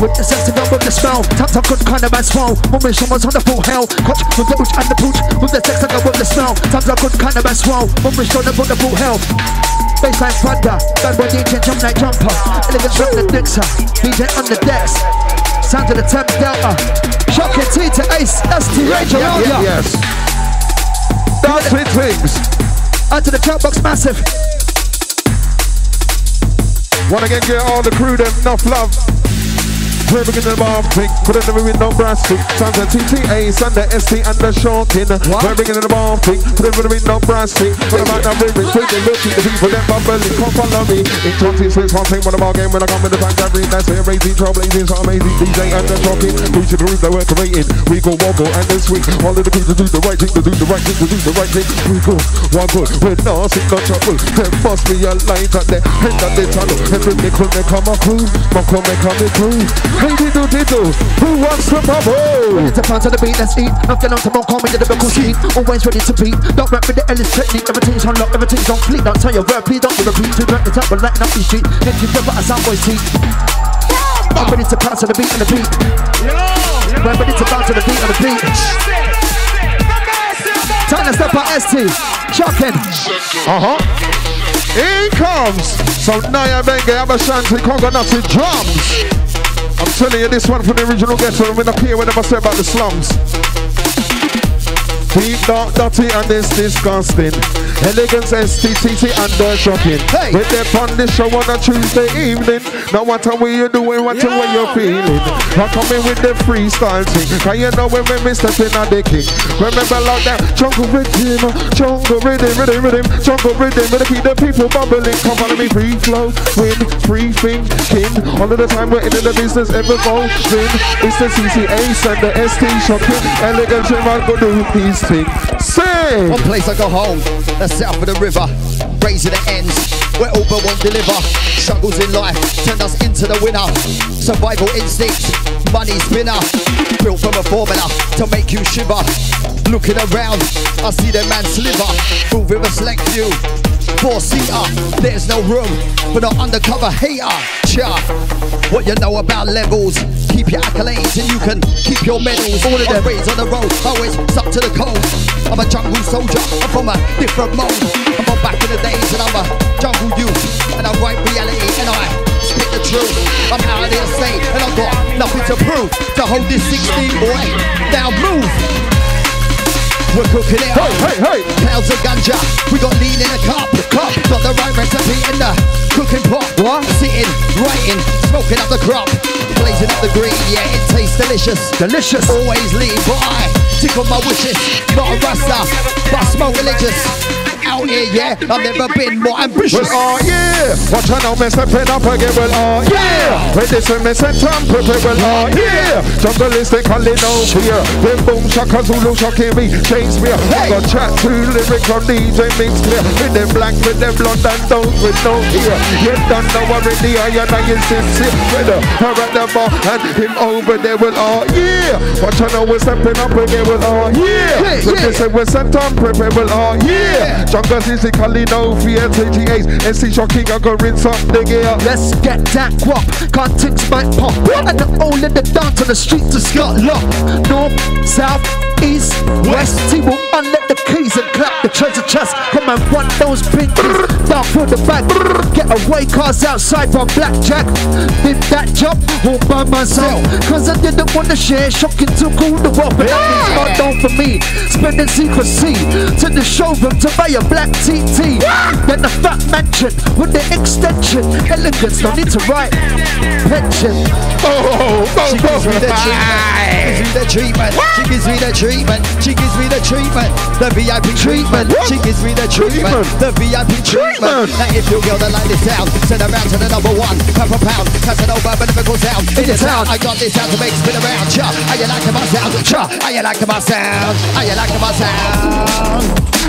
With the sense of love, with the smell, tap tap good kind of man smile. Woman, someone's on the full hell. Coach with the ooch and the pooch. With the sex I go with the smell. Tap tap good kind of man smile. Woman, show them on the full hell. Baseline thunder, bad body engine, jump like jumper. Elegant from the Dixer, D J on the decks. Sound of the Temp Delta. Shocking T to Ace, that's T Ranger. Yes, that's with things. Out to the chat box, massive. Wanna get get all the crew them enough love. We're in the Baltic, put it in with no brass stick. Times the T T As and the S T and the shorting. We're bringing in the Baltic, put it with no brass stick. What about the lyrics? We're looking at the people that bubble, it can't follow me. In twenty-six, one thing, one of our game when I come with the fact that read that's here, raising, trailblazing, so amazing. D J and the shocking, we should lose the work rating. We go wobble and then swing. All of the people to do the right thing, to do the right thing, to do the right thing. We go, one good, we're not in no trouble. There must be a light at the end of the tunnel. Every nickel, they come a crew, my come, they come a crew. Hey, diddle, diddle, who wants the bubble? When it's a pound to the beat, let's eat. I'm getting on someone, call me the biblical sheet. Always ready to beat. Don't rap with the Ellis technique. Everything's on lock, everything's on fleek. Don't tell your word, please don't do the beat. To rap the top, but lighting up the street. Then you never a soundboy seat. I'm ready to bounce to the beat and the beat. I'm ready to bounce to the beat and the beat. Time to step out S T. Shocking. Uh huh. Here comes some Naya Benge, Abashanti, Conga Nutty drums. I'm telling you, this one from the original ghetto. I'm in up here whenever I say about the slums. Deep, dark, dirty, and it's disgusting. Elegance, S T T T, and door shopping. Hey. With their on this show on a Tuesday evening. Now what are we doing? What are yeah, you feeling? Yeah. I'm coming with the freestyle thing. Cause you know when we step in at the king. Remember like that jungle rhythm, jungle rhythm, rhythm, rhythm, jungle rhythm. Gonna keep the people bubbling. Come on, let me free flow, win, free thinking. All of the time we're in the business, ever evolving. It's the C C A's and the S T shopping. Elegance, I'm gonna do these. Sing. Sing. One place I go home, that's south of the river, raising the ends, where all but one deliver. Struggles in life turned us into the winner. Survival instinct, money spinner, built from a formula to make you shiver. Looking around, I see the man sliver, moving with select view. Four-seater, there's no room for the undercover hater. Cha, what you know about levels? Keep your accolades and you can keep your medals. All of them always on the road, always stuck to the cold. I'm a jungle soldier, I'm from a different mode. I'm on back in the days and I'm a jungle youth. And I write reality and I spit the truth. I'm out of here safe and I've got nothing to prove. To hold this sixteen boy, now move. We're cooking it up. Hey, hey, hey. Clouds of ganja. We got lean in a cup. cup. Got the right recipe in the cooking pot. What? Sitting, writing, smoking up the crop. Blazing up the green, yeah, it tastes delicious. Delicious. Always lean, but I tick on my wishes. Not a rasta, but smoke religious. Out here, yeah, I've never been more ambitious. Well, oh yeah. Watch out now, man, stepping up again. Well, oh yeah. With this and Miss and Tom, prepare. Well, oh yeah. Jungleistic, I live no fear. Then boom, shaka, Zulu, shocking me. Shakespeare. I got chat to lyrics on D J mix clear. With them black, with them blonde, and those with no ear. You don't know already, I and I insist. With her at the bar and him over there. Well, oh yeah. Watch out now, we're stepping up again. Well, oh yeah. With this and Miss and Tom, prepare. Well, oh yeah. Jungle physically no fear, T G H, S C shocking, I go rinse up the gear. Let's get that guap, context might pop. And all in the dance on the streets of Scotland. North, south, east, west. He will unlock the keys and clap the treasure chest. Come and want those pinkies, down for the back. Get away cars outside from blackjack. Did that job all by myself, cause I didn't want to share. Shocking to cool the wealth, but it's not done for me. Spending secrecy to the showroom to buy a black T T. Then the fat mansion with the extension. Elegance, no need to write pension. Oh, she gives me the treatment. She gives me the treatment. She gives me the treatment, the V I P treatment. What? She gives me the treatment, treatment. the V I P treatment. Now if you girl that like this sound, send her round to the number one, pound for pound, passing over but never goes down. In the town, I got this sound to make spin around. Cha, are you liking my sound? Cha, are you liking my sound? Are you liking my sound?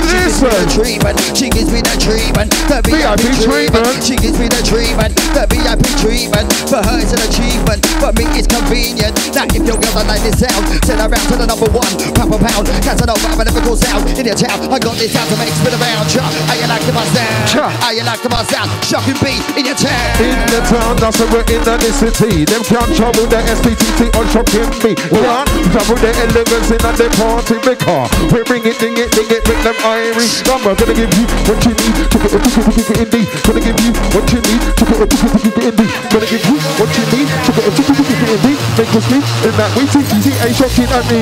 Listen. She gives me the treatment, she gives me the treatment, the V I P treatment. She gives me the treatment, the V I P treatment. For her it's an achievement, for me it's convenient. Now if you girl that like this sound, send her round to the number one. Papa pound, Casanova, but never goes down. In your town, I got this sound to make spin around. Chuck, how you like to my sound? How you like to my sound? Shocking beat in your town. In the town, that's where we're in the city. Them can't trouble the S P T T on shocking me. One, trouble the elegance in the party because we bring it, ding it, ding it with them Irish number. Gonna give you what you need. Took it, took it, took it, indeed. Gonna give you what you need. Took it, took it, took it, indeed. Gonna give you what you need. Took it, took it, took it, indeed. Make us sleep in that way. T T T ain't shocking at me.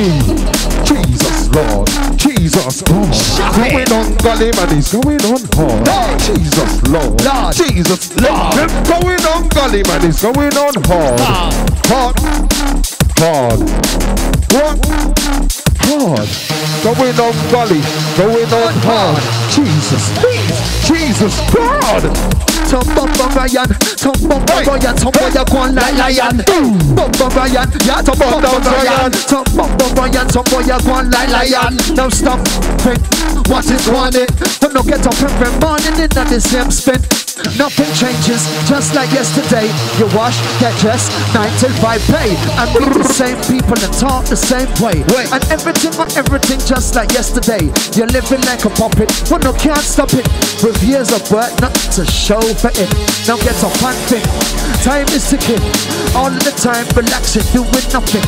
Jesus Lord, Jesus Lord, going on golly man, he's going on hard. Lord. Jesus Lord, Lord. Jesus Lord, Lord. Going on golly man, he's going on hard. Hard, hard, what? Hard, going on golly, going on hard. Jesus, Jesus. Jesus proud. Tom Bumba Ryan, Tom Bumba Ryan, Tom Bumba Ryan, Lion. Bumba Ryan, yeah, Tom Bumba Ryan, Tom Bumba Ryan, Tom Bumba Ryan, Lion. Now stop, think, what is wanted? Don't no get up every morning in the same spin. Nothing changes, just like yesterday. You wash, get dressed, nine till five pay. And meet the same people and talk the same way. Wait. And everything, but everything just like yesterday. You're living like a puppet, but no, can't stop it. With years of work, nothing to show for it. Now get up and think, time is ticking. All of the time, relaxing, doing nothing.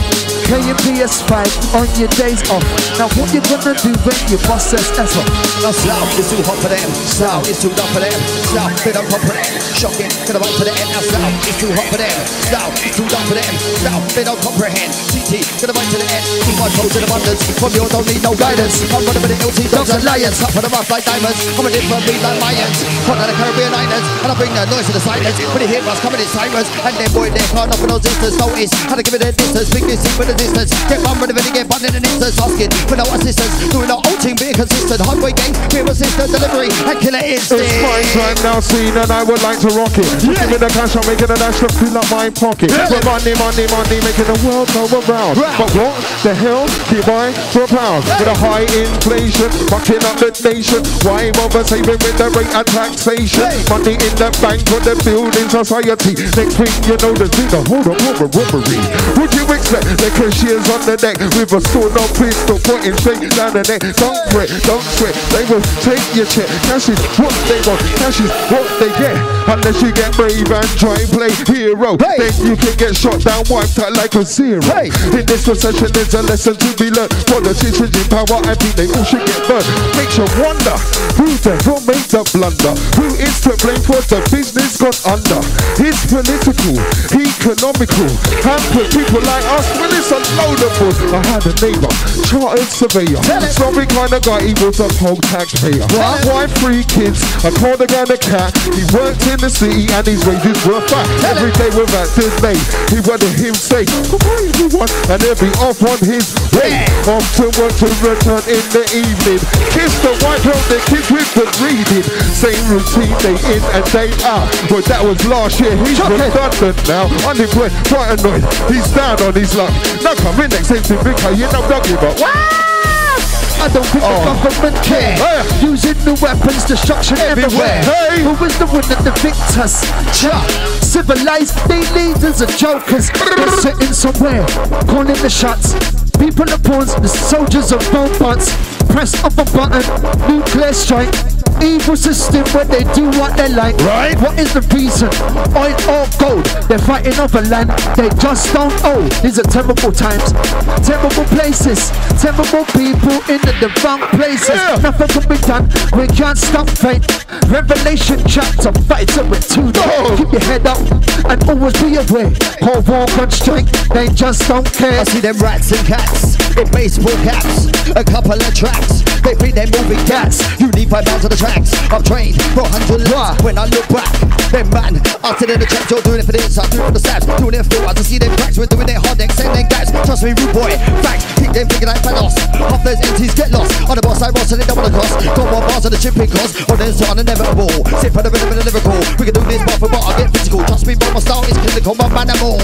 Playing P S five on your days off. Now what you gonna do when your boss says S up? Now slow is too hot for them, slow is too dumb for them, slow fit up hot for them, shocking to the right for them. Now slow is too hot for them, slow is too dumb for them, slow they don't comprehend. T T to the right to the end, keep my toes in abundance. From yours don't need no guidance. I'm gonna be the L T dogs and lions, up for the rough like diamonds. I'm a different breed like lions, corner the Caribbean islands, and I bring the noise to the silence. When you hear us coming in sirens, and they boy they can't offer no distance. Notice how to give it a distance, big this with a distance. Get one with a video, get one in an instance. Asking for no assistance, doing our own team, being consistent. Highway games, being resistant, delivery and killer instinct. It's my time now, scene, and I would like to rock it. Yeah. Give me the cash, I'm making a dash to fill up my pocket. Yeah. But money, money, money, making the world go around. Round. But what the hell keep I for a pound? Yeah. With a high inflation, fucking up the nation. Why bother saving with the rate of taxation? Hey. Money in the bank for the building society. Next week, you know the zina, hold up, hold up, robbery. Would you expect? The cashiers on the deck with a sword or pistol pointing straight down the neck. Don't fret, don't sweat, they will take your check. Cash is what they want, cash is what they get. Unless you get brave and try and play hero, hey. Then you can get shot down, wiped out like a zero, hey. In this recession there's a lesson to be learned. Politicians in power, I think they all should get burned. Makes you wonder, who the hell made the blunder? Who is to blame for the business got under? It's political, economical, and for people like us. Well, it's unloadable. I had a neighbour, chartered surveyor, snobby kind of guy, he was a poll taxpayer. What? Why three kids, I called the guy a cat. He worked in the city and his wages were fat. Every day without his name, he wanted him say, goodbye everyone, and he'll be off on his way. Yeah. Off to work to return in the evening. Kiss the white girl, the kids with the reading. Same routine day in and day out. But that was last year, he's redundant now. Unemployed, quite annoyed, he's down on his luck. Now come in next time to Vicar, you know doggy, but wow! I don't think oh. the government care, hey. Using new weapons, destruction everywhere, everywhere. Hey. Who is the winner, the victors? Chuck. Civilized, they leaders are jokers. They're sitting somewhere, calling the shots. People are pawns, the soldiers are robots. Press up a button, nuclear strike. Evil system where they do what they like. Right? What is the reason? Oil or gold? They're fighting over land they just don't own. These are terrible times, terrible places, terrible people in the wrong places. Yeah. Nothing can be done. We can't stop fate. Revelation chapter, fight to it too. Oh. Keep your head up and always be aware. Whole walk on strike, they just don't care. I see them rats and cats with baseball caps, a couple of tracks. They think they're moving cats. You need five pounds of the tracks. I've trained for hundred laps. When I look back, then man, I sit in the tracks. You're doing it for this, I'm doing it for the saps, doing it for us. I see them cracks, we're doing their hard necks and their gaps. Trust me, rude boy, facts. Kick them thinking like Thanos. Half those N Ts get lost. On the boss, I boss, and they don't want to cross. Got more bars on the chipping cross. On the inside, inevitable. Sit for the rhythm and the lyrical. We can do this bar for bar, I get physical. Trust me, bro, my style is clinical, my manimal.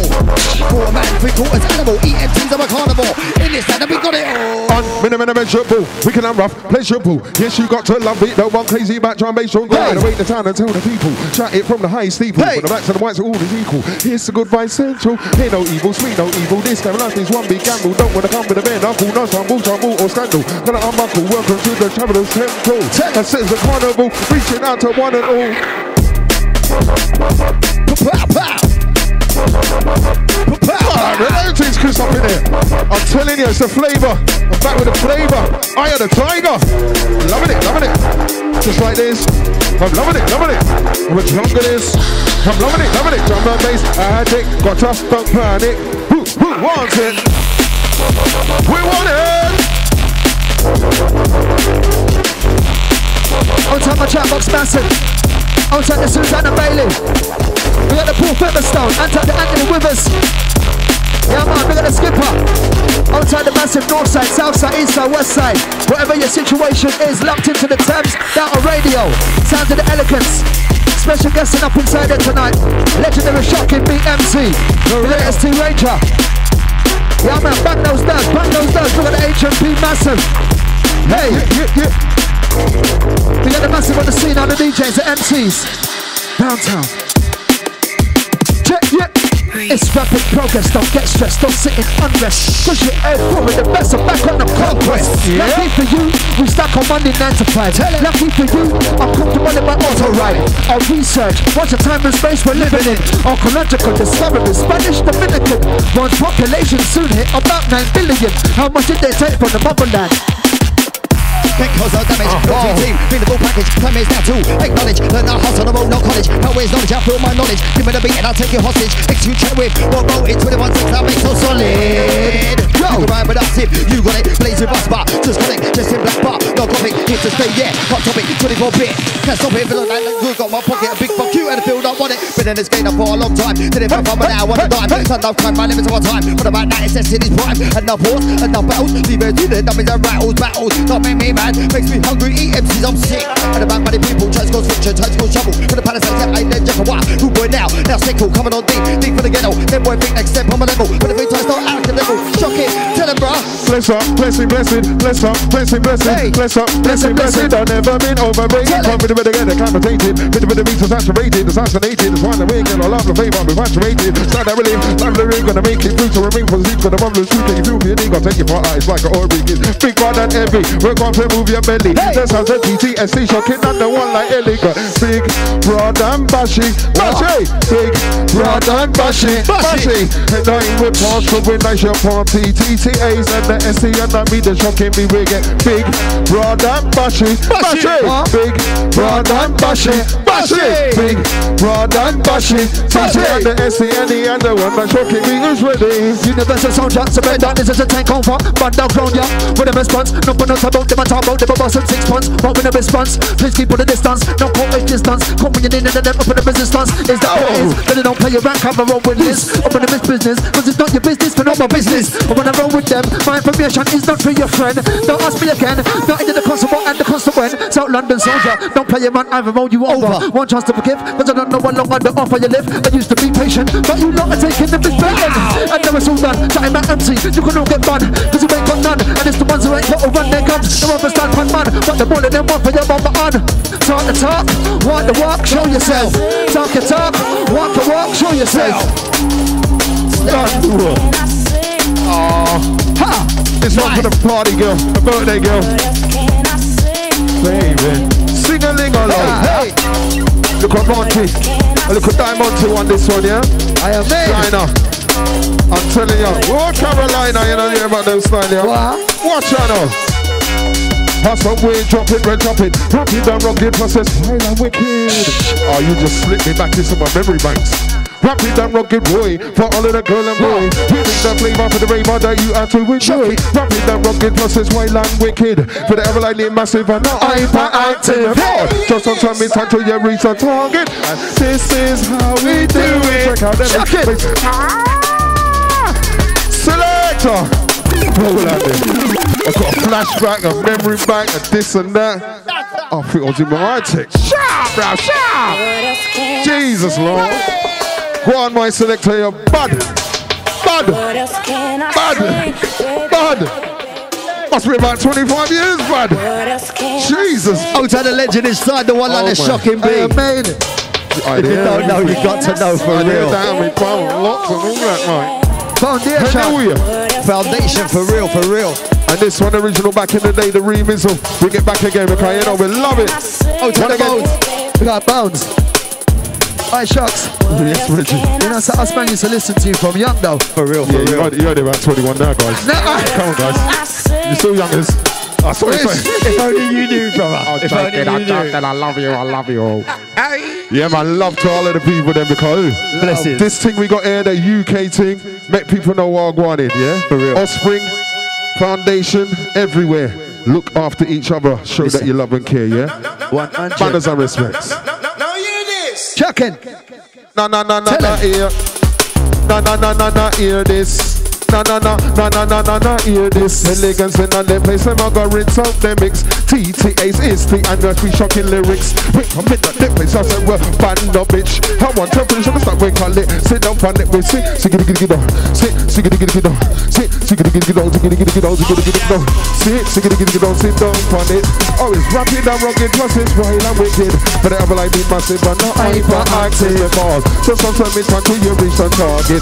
Quarter man, three quarters animal. E M Ts, I'm a carnivore. In this land, we got it all. Unmeasurable, we can unrough, pleasurable. Yes, you got to love it. No one crazy about drum bass on ground. Away the town and tell the people. Chat it from the highest steeple. Hey. From the blacks and the whites are all is equal. Here's the good vice central. Ain't no evil, sweet no evil. This time last is one big gamble. Don't wanna come with a bare knuckle. No stumble, tumble or scandal. Gonna unbuckle. Welcome to the traveler's temple. And sits the carnival, reaching out to one and all. Pa pa everything's crisp up in here. I'm telling you, it's the flavour. I'm back with the flavour. Eye of the tiger. Loving it, loving it. Just like this. I'm loving it, loving it. How much longer this? I'm loving it, loving it. Drum and bass, addict. Got us, don't panic. Who, who wants it? We want it. Outside my chat box massive. Outside the Susanna Bailey. We got the Paul Featherstone. Outside the Anthony Withers. Yeah man, we got the Skipper. Outside outside the massive north side, south side, east side, west side. Whatever your situation is, locked into the Thames, down on radio. Sound of the elegance. Special guesting up inside there tonight. Legendary shocking B M C. The latest T Ranger. Yeah man, bang those dogs, bang those dogs. Look at the H M P massive. Hey, we got the massive on the scene, on the D Js, the M Cs. Downtown. It's rapid progress, don't get stressed, don't sit in unrest. Push your head forward, the best are back on the conquest. Yeah. Lucky for you, we stack on Monday nine to five. Lucky for you, I'm comfortable in my auto ride. I'll research, watch the time and space we're living in. Archaeological discoveries, Spanish, Dominican. One population soon hit about nine billion. How much did they take from the motherland? Can't cause no damage, uh, oh. Team, bring the full package, time is now to acknowledge. Learn our hustle, I won't, no college. Power is knowledge, I feel my knowledge. Give me the beat and I'll take you hostage. X you chat with, what roll it, twenty-one six, I make so solid. Yo. You can rhyme with us if you got it, blaze with us, but just connect, just in black bar. No comic, hit to stay, yeah, hot topic, twenty-four bit. Can't stop it, feel like good, got my pocket, a big fuck you and I feel not want it. Been in this game for a long time, did it for from an hour and a dime. Turned off crime, my limits of my time. What about that, it's in his prime. Enough wars, enough battles, leave it to the dummies and rattles, battles. Don't make me mad. Makes me hungry, eat M Cs, I'm sick. And about money people, church goes richer, church goes trouble. For the palace, I ain't no jack of why. Who boy now? Now sick, cool, coming on deep, deep for the ghetto. Then boy, big next step on my level. But if it turns out, I can level. Shock it, tell him, bruh. Bless up, blessing, blessing, bless up, blessing, blessing, bless up, blessing, blessing. I've never been overrated. Can't be the better, get it, can't be tainted. Bit of the beats are saturated, assassinated. It's one awake, and I love the fame, I'm saturated. Stand that relief, love the ring, gonna make it through to remain for the seat for the motherless shooter. You feel me, and got take your part out, it's like an old ring. Big bad and heavy, work on play. Move your belly. Hey. That's how the T T S C shocking at the one like Eliga. Big broad and bashy, bashy. Big broad and bashy, bashy. And I ain't with pass for when I shall party. T T As and the S C and I mean the shocking me we get. Big broad and bashy, bashy. Big broad and bashy, bashy. Big broad and bashy, bashy. And the S C and the and the one that shocking me is ready. Universal soldier, so bend down. This is a tank over, but now grown ya. With a response, no one knows about them at all. About the boss and six months, won't win a response. Please keep on the distance, don't call it distance. Come when you need it and then up in the resistance. Is that what it is? Then they don't play around, have a roll with this. Up in the best business, cause it's not your business, but not my business. But when I roll with them, my information is not for your friend. Don't ask me again, not into the constable and the constable. South London soldier, don't play around, I've rolled you over. over. One chance to forgive, cause I don't know how long I don't offer you live. I used to be patient, but you lot are taking the misbehaving. Wow. And now it's all done, chatting my empty, you can all get banned, cause you ain't got none. And it's the ones who ain't got to run their guns. No one stand one man, but the ball and them one for your mama on. Talk the talk, walk the walk, show yourself. Talk the talk, walk the walk, show yourself. Oh, ha! It's not for the party girl, the birthday girl. Baby, sing a ling along. Hey. Look at Monty, look at Diamond on this one, yeah. I am China. I'm telling you, oh Carolina, you know you about them style, yeah. Watch out. Pass up way, drop it, red drop it. Rock it down, rock it, process, wild and wicked. Oh, you just slipped me back into my memory banks. Rock it down, rock it, boy, for all of the girl and boy. You think that flavor for the raver that you had to enjoy. Rock it down, rock it, process, wild and wicked. For the everlasting massive and not hyperactive. Just sometimes it's time to you reach a target. And this is how we do it. Check out that. Check it. Selector. I've got a flashback, a memory bank, a this and that. I think I'll do my tech. Shut up, bro, shut up! Jesus, Lord. Go on, my selector, you're bad. Bad. Bad. Bad. Must be about twenty-five years, bud. Jesus. Out to the legend inside the one like oh, the shocking beat. I made it. If you don't know, you got to know for real. Down with lots and all that, mate. Foundation. Foundation for real, for real. And this one original back in the day, the remix. Bring it back again, okay? You know, we love it. Oh, turn again. Bones. We got Bones. Hi, Shucks. Yes, Richard. You know, so us man used to listen to you from young though. For real, for yeah, real. You heard, you heard it about twenty-one now, guys. No, come on, guys. You're still youngers. I saw it. If only you knew, brother. I'm if joking, only I'm you joking. Knew. I love you, I love you all. Yeah, man, love to all of the people then because blessings. This thing we got here, the U K thing, make people know what I wanted, yeah? For real. Offspring, foundation, everywhere. Look after each other, show listen. That you love and care, yeah? one hundred. Manners and respects. Now hear this! Chucking! No, no, no, no, no, hear. No, no, no, no, no, hear this. Na na na na na na na na. Hear this. Elegance in all them place. Them I got rinse out them mix. T T A's is the Andres. We shocking lyrics. We commit that them place. I said we're band of bitch. I want to finish up. Stop we call it. Sit down on it. We sit. Sit get get get down. Sit. Sit get get get down. Sit. Sit get get get down. Sit get get get down. Sit get get get down. Sit. Sit get get get down. Sit down on it. Always rapid and rugged. Plus it's wild and wicked. But I ever like me massive and not hyperactive. So sometimes it's fun till you reach the target.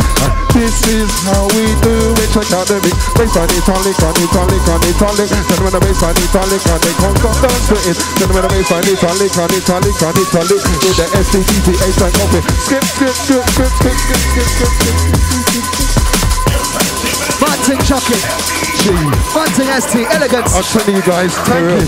This is how we do. It's academic, based on Italic, on Italic, on Italic. Then when the bass on Italic, and they come down to it. Then when the bass on Italic, on Italic, on Italic. With the S T T T A sign of it. Skip, skip, skip, skip, skip, skip, skip, skip, skip. Bunting Chucky. Bunting S T, elegance. I'm telling you guys, thank you.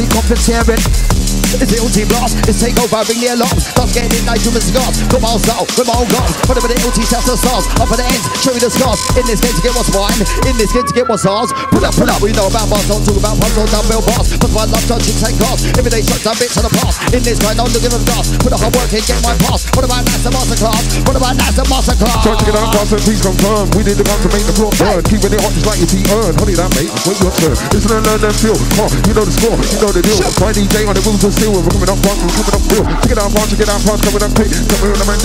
T Confidence hearing. It's the O T blast, it's takeover, ring the alarms. Stop getting in like human scars. Got miles down, with my own guns. Put up with the O T test the stars. Up for the ends, show me the scars. In this game to get what's mine, in this game to get what's ours. Pull up, pull up, we know about bars. Don't talk about pumps or dumbbell bars. That's why I love judging ten cars. Every day shut down bitch on the pass. In this guy, don't look at them stars. Put the hard work in, get my pass. What about NASA Masterclass? What about NASA Masterclass? Try to get out class and please confirm. We did the come to make the floor burn. Keeping it hot just like your tea earned. Honey, that mate, wait your turn. Listen and learn and feel. Huh, you know the score. You know the deal. My D J on the wheels of steel. We're coming up fast, we're coming up real. Take it out fast, take it out fast, coming up quick. Coming on the man,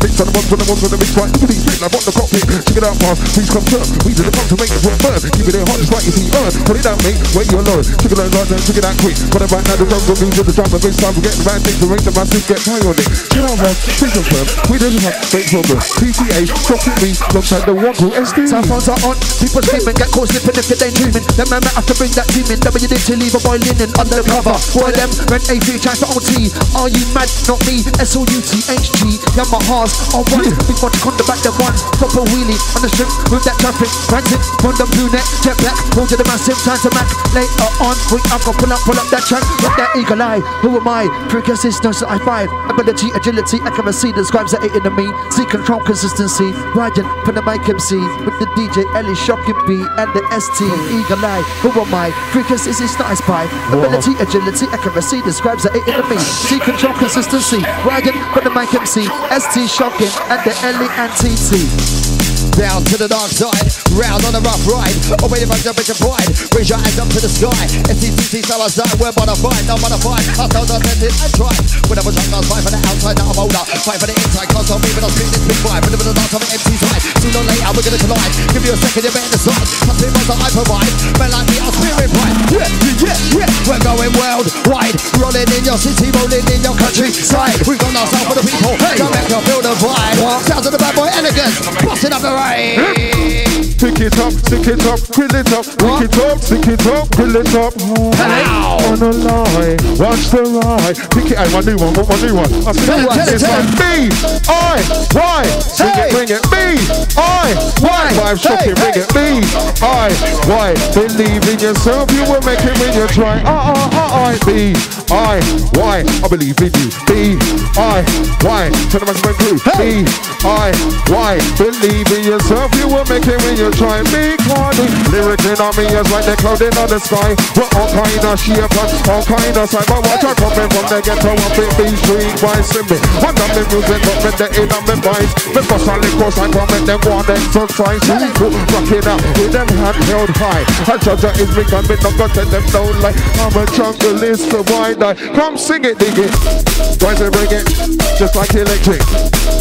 mix on the ones when the ones on the mix right. Please split like on the cockpit. Take it out fast, please confirm. We did the pump to make it work firm. Keep it in hot, just like you see earn. Put it out, mate, wait your load. Take it out large and take it out quick. But about now the drums will lose the time. But this time we get the right thing to ring the massive get high on it. Get on fast, please confirm. We didn't have great problem. T T A, drop it me, looks like the Woggle S D. Some phones are on, people screaming, get caught slipping if you ain't dreaming. Then man have to bring that team in. W did to leave a boy linen undercover. Why them rent a few chance for O T? Are you mad? Not me. S O U T H G. Yeah, my hearts are one. Big watch on the back, the one. Drop a wheelie on the strip. Move that traffic. Ranting. From the blue net. Jet black. Hold to the massive. Time to Mac. Later on. Wait, I'm gonna pull up, pull up that track. Rock that eagle eye. Who am I? Frequencies, no, so I five. Ability, agility, accuracy. Describes the eight in me. See control, consistency. Riding from the mic M C. With the D J Ellie, shocking B. And the S T. Eagle eye. Who am I? Frequencies, it's not I spy. Ability, agility, accuracy, describes the eight in me. See control, consistency, wagon, but the mic M C, S T shocking, and the L E and T T. Down to the dark side, round on a rough ride. Oh, wait if I jump into pride. Raise your hands up to the sky. S T T T Salazar, we're modified, not modified. Ourselves are tempted and tried. When I was young, I was fighting for the outside, now I'm older. Fight for the inside, can't stop me, but I'll split this big vibe. But the dark on the empty side. Sooner or later, we're gonna collide. Give you a second, you're better decide. Plus it was that I provide. Man like me, I'll spirit pride. Yeah, yeah, yeah. We're going worldwide. Rolling in your city, rolling in your countryside. We've gone ourselves for the people. Hey, come back, you'll feel the vibe. Sounds of the bad boy elegance. Busting up the ride. Pick it up, stick it up, grill it up. Pick it up, stick it up, grill it up. On a lie, watch the ride. Pick it out, my new one, want my new one. I tell it, tell it, tell it. B, I, Y, sing it, ring it. B, I, Y, vibe shocking, ring it. B, I, Y, believe in yourself, you will make it when you try. Ah, ah, ah, I, B, I, Y, I believe in you. B, I, Y, turn the maximum crew. B, I, Y, believe in yourself. Yourself, you will make it when you try. Be cloudy, lyrically on me is like the cloud in the sky. We're all kind of sheer, but all kind of side. But watch out coming from the ghetto up in B Street by Simbi. One time the music up in the in and the vines. Me bust on the coast, I come in them one exercise. People rocking out with them hand held high. A judge is big and me not got to them down like I'm a junglist, the wide eye. Come sing it, dig it. Rise and bring it, just like electric.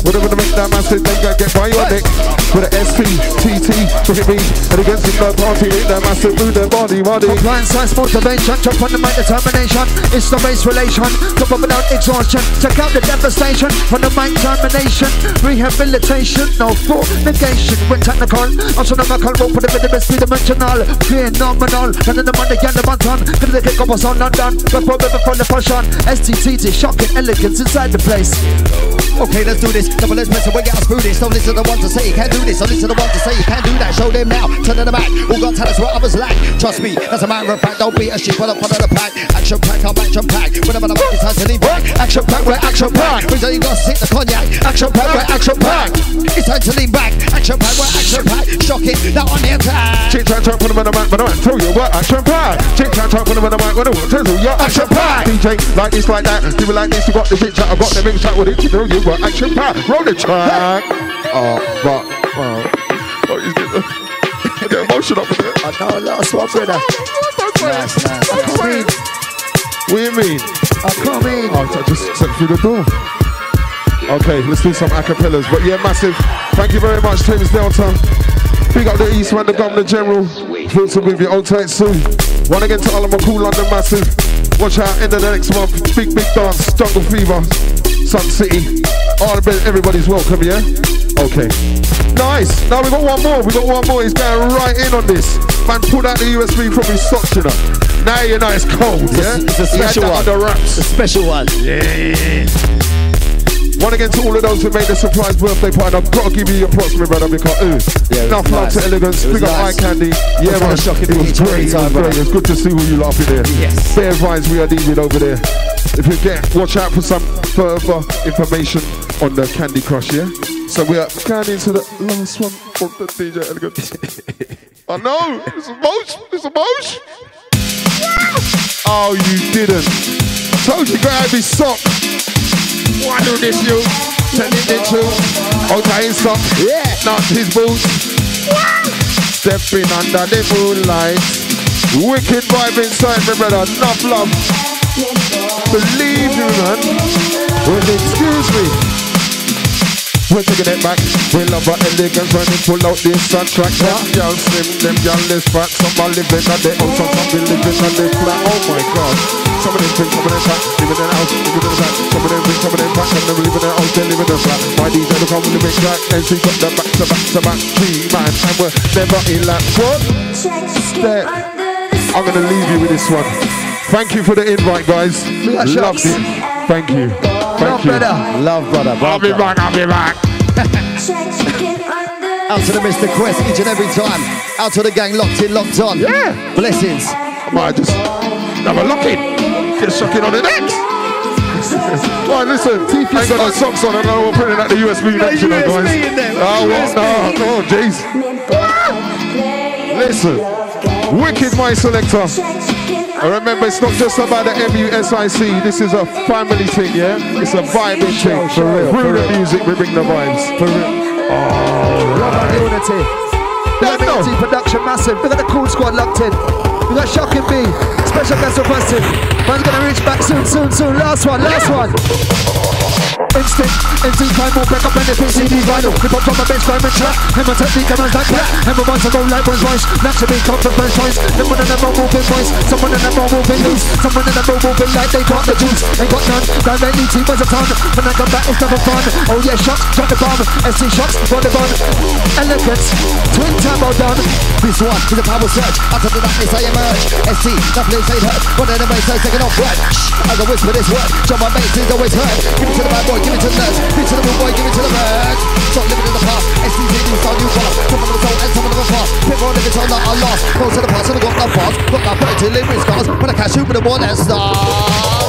We're gonna make that massive thing I get bionic. The S P T T, look at me, and against the party, with the massive mood, the body, body. Compliance, science, motivation, jump on the mic, determination, it's the base relation, top up without exhaustion, check out the devastation, on the mic, termination, rehabilitation, no thought, negation, we're technical, astronomical, rope with the rhythm, it's three-dimensional, phenomenal, and then the money, and the button, give the kick up, us on London, we're probably from the fashion, S T T T, shocking elegance inside the place. Okay, let's do this, double S, let's mess away, get us through this, don't listen to the one to say, you can't do this. So listen to the one to say you can't do that show them now, turn to the back, who gon' tell us what others lack? Trust me, that's a matter of fact, don't be a sheep on the front of the pack. Action pack, I'm action pack, whenever the market starts to lean back. Action pack, we're action pack, reason you gotta sip the cognac. Action pack, we're action pack, it's time to lean back. Action pack, we're action pack, shocking, now on the attack. Chick try try put them on the mic, but I won't tell you what action pack. Chick try try put them on the mic, but I won't tell you what action pack. D J, like this, like that, give it like this, you got the bitch, I got the mix, I wanted to tell you what action pack. Roll the track. Oh, but, oh, oh, you get the... I get emotional up with it. I know a lot of swap with that. Nice, nice. I come in. What do you mean? I come in. Oh, I just sent through the door. Okay, let's do some acapellas. But yeah, massive. Thank you very much, James Delta. Big up the East Man, the Governor General. Filter with your old tight soon. Run again to all of my cool London massive. Watch out, end of the next month. Big, big dance, Jungle Fever, Sun City. All the best, everybody's welcome, yeah? Okay. Nice. Now we got one more. We got one more. He's going right in on this. Man pulled out the U S B from his socks, you know. Now you know it's cold, it's yeah? A, it's a special one. Under wraps. A special one. Yeah. One again to all of those who made the surprise birthday party. I've got to give you your props, my brother, because ooh. Yeah, enough love nice. To elegance. Big up nice. Eye candy. Yeah, man. It was, right. it was great. Time, it was great. Right. It's good to see all you laughing there. Yes. Fair vibes we are needed over there. If you get, watch out for some further information on the Candy Crush, yeah? So we are going into the last one from the D J Elegant. I know, it's emotion, it's emotion. Yeah. Oh, you didn't. I told you, you gotta have his sock. Why do this, you? Turn it into. Okay, his sock. Yeah. Not his boots. Yeah. Stepping under the moonlight. Wicked vibe inside, my brother. Enough love. Believe you, man. Well, excuse me. We're taking it back. We love our elegance when we pull out this soundtrack. Them y'all slim, them y'all is fat. Some are living at their house, some are living at their flat. Oh my God. Some of them think, some of them fat. Living in the house, living in the flat. Some of them think, some of them fat. And they're living in the house, they're living in the flat. My D J look how we live in track. And she got the back to back to back. Three man, and we're never in that. What? Step. I'm going to leave you with this one. Thank you for the invite, guys. Loved it. Thank you. Thank Love, you. Brother. Love, brother. I'll be back, I'll be back. Out to the Mister Quest each and every time. Out to the gang, locked in, locked on. Yeah. Blessings. I might just have a lock in. Get shocking on the next. All right, listen. I ain't got no socks on. I know we're putting at the U S B next, you know, guys. Oh, what? No, oh, jeez. Listen. Wicked, my selector. And remember, it's not just about the M U S I C, this is a family thing, yeah? It's a vibing thing. Yo, for real, through for the real. Music, we bring the vibes. For real. Oh, right. Unity. Unity production massive. Look at the cool squad locked in. We got Shocking B. Special guest requested. Man's gonna reach back soon, soon, soon. Last one, last one. Instinct, instinct, time will break up anything C D vinyl. Hip hop from a bench, crime and trap. Him and technique, and man's like that. Him and to roll like Rolls Royce. Naturally, come to French choice. Someone in the room will be voice. Someone in the room will be loose. Someone in the room will be like they got the juice. Ain't got none, directly team was a ton. When I come back, it's never fun. Oh yeah, shots, drop the bomb. S C shots, run the run. Elegance, twin time, well done. This one is a power surge. Out of the darkness, I emerge. S C, nothing ain't hurt. One of the race, I taking off word. Shh, as I whisper this word. John, my mate, is always hurt. Give it to the bad boy. Give it to the nerds, give it to the boy, give it to the nerds. Stop living in the past, S C Z, you sound new fast. Some of them sold and some of them are fast. People living till that are lost. Go to the past and I got no bars. Got that point till it scars. When I catch you with the one that stars.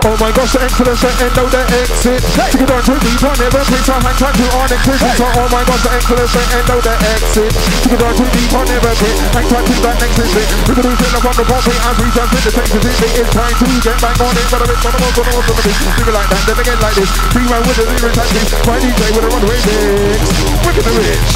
Oh my gosh, the excellence, the end of the exit. Take it on to me, don't ever play time, hang time to on and click. Oh my gosh, the excellence, the end of the exit. Take it on to me, don't ever play. Hang time to that next exit. We can do it up on the party and we jump in the text of it. It's time to get back on it. But I'm it's on the one, on the one, on the one. Do it like that, then again like this. Be right with the zero tactics. My D J with a runaway mix. We're gonna reach.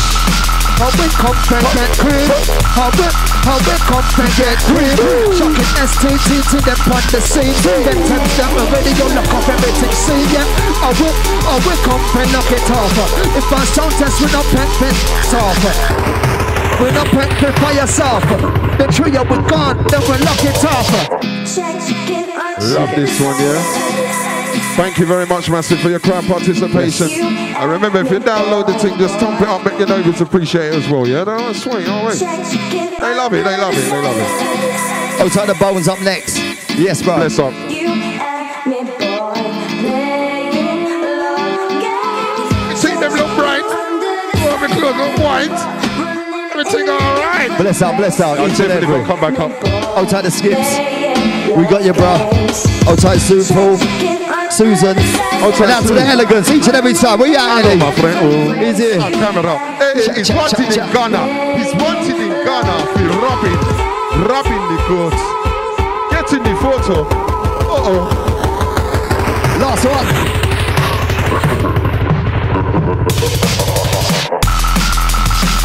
How big comes and get cream. How big, how big comes and get cream. Shocking S T T to them on the scene. Then temps down the radio, knock off everything. See yeah. I will, I will come and knock it off. If I sound test, we're not pet pet off. We're not prepping for yourself. The trio we're gone, then we're lock it off. Love this one, yeah. Thank you very much, Massive, for your crowd participation. Yes. And remember, if you download the thing, just thump it up, make your neighbours appreciate it as well, yeah? No, it's sweet, all right. They love it, they love it, they love it. Oh, Tyler Bowen's up next. Yes, bro. Bless up. You see them look bright. Warm and close, look white. Let me everything all right. Bless out, bless out. Each and every. Come back up. Hold tight the skips. We got you, bro. Hold tight Sue, Paul, Susan. Hold tight out to the elegance. Each and every time. Where you at, Andy? He's here. He's wanted in Ghana. He's wanted in Ghana. He's robbing, robbing the goats. Get in the photo. Uh oh. Last one.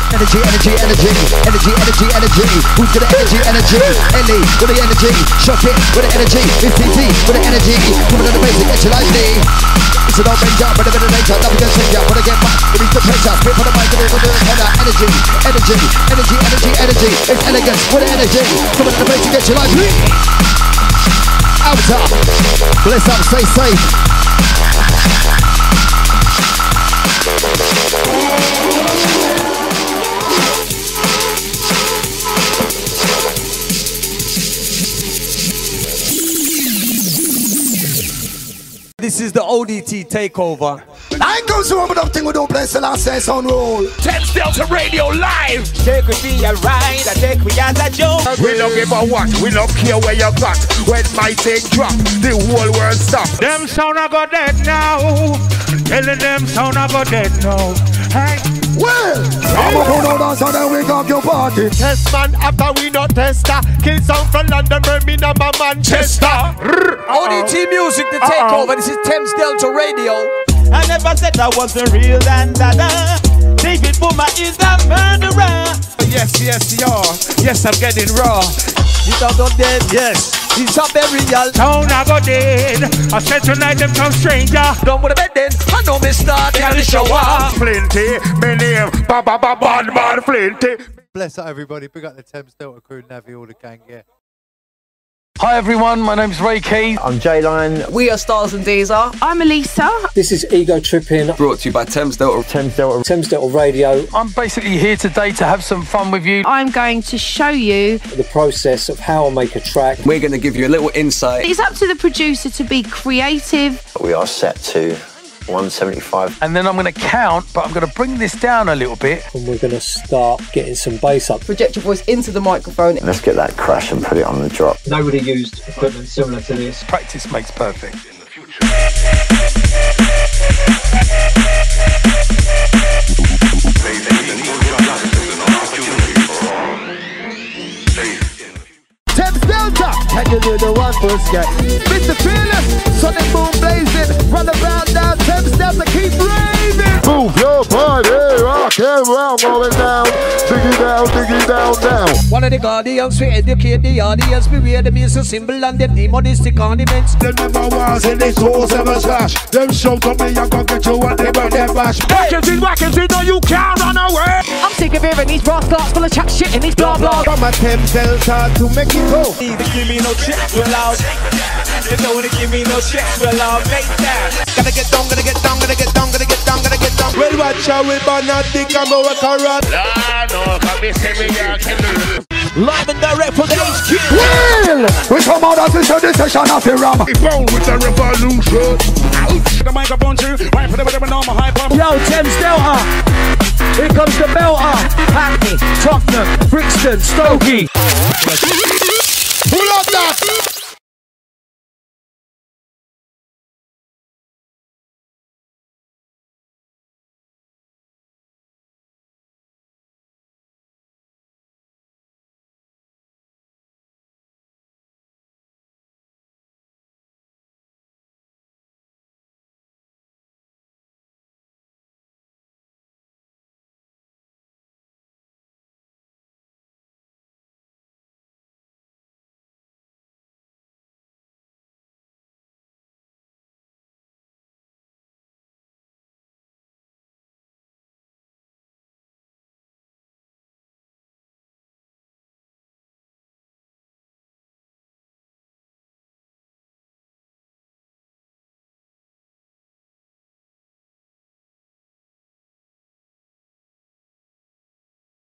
Energy, energy, energy, energy, energy, energy. Who's got the energy, energy? Ellie, with the energy. Shock it, with the energy. It's T T, with the energy. Coming on the basic, get your life knee. It's an old ranger, but a bit of nature. Nothing can change ya, wanna get back. It needs the pressure, spit for the mic, and we're gonna do it on that. Energy, energy, energy, energy, energy. It's elegance, with the energy. Coming on the basic, get your life knee. Outer. Bless up, stay safe. This is the O D T takeover. Nine goes around with up thing we don't play the last dance on roll. Thames Delta Radio live. Take we be a ride, I take we as a joke. We don't give a what, we don't care where you got. When my thing drop, the whole world stop. Them sound I got dead now. Telling them sound I got dead now. Hey. Well, I'm a whole dance and then wake up your party. Test man after we not tester. Kill sound from London, Birmingham and Manchester. Uh-oh. O D T Music, the takeover. Uh-oh. This is Thames Delta Radio. I never said I was the real and da-da. David Boomer is the murderer. Yes, yes, y'all. Yes, I'm getting raw. He's out on dead, yes. He's a burial. Town I got dead. I said tonight them some stranger. Don't wanna bet then. I know me start in the shower. Flinty, my name, ba ba ba bad man Flinty. Bless up everybody. Big up the Thames Delta crew, Navi, all the gang, yeah. Hi everyone, my name's Ray Key. I'm J-Line. We are Stars and Deezer. I'm Elisa. This is Ego Tripping. Brought to you by Thames Delta. Thames Delta. Thames Delta Radio. I'm basically here today to have some fun with you. I'm going to show you the process of how I make a track. We're going to give you a little insight. It's up to the producer to be creative. We are set to one seventy-five. And then I'm going to count, but I'm going to bring this down a little bit. And we're going to start getting some bass up. Project your voice into the microphone. Let's get that crash and put it on the drop. Nobody used equipment similar to this. Practice makes perfect. In the future. Thames Delta, can you do the one first guy? Mister Fearless, Sonic Boom blazing, run around now. Delta keep raving. Move your body, rock and roll, rolling down. Diggy down, diggy down, down. One of the guardians, we educate the audience. Beware the music symbol and them demonistic ornaments. Them never was in this horse ever slash. Them shout to me, I'm gonna get you and they burn them bash. Wackensin, wackensin, no you can't run away. I'm sick of hearing these brass clocks full of chat shit in these blah blah. From a Thames Delta to Mexico. They give me no shit, we're loud. They don't give me no shit, we're loud. Make that. Gotta get down, gotta get down, gonna get down, gonna get down, gonna get down. Well, watch out, we burn out the camera, we corrupt. Live and direct from H Q. Well, we come out as we show this session of the ram. It's bound with the revolution. Ouch. The microphone too. Right for the whatever normal high pop. Yo, Thames Delta. Here comes the belter. Hackney, Tottenham, Brixton, Stokey. Pull up that.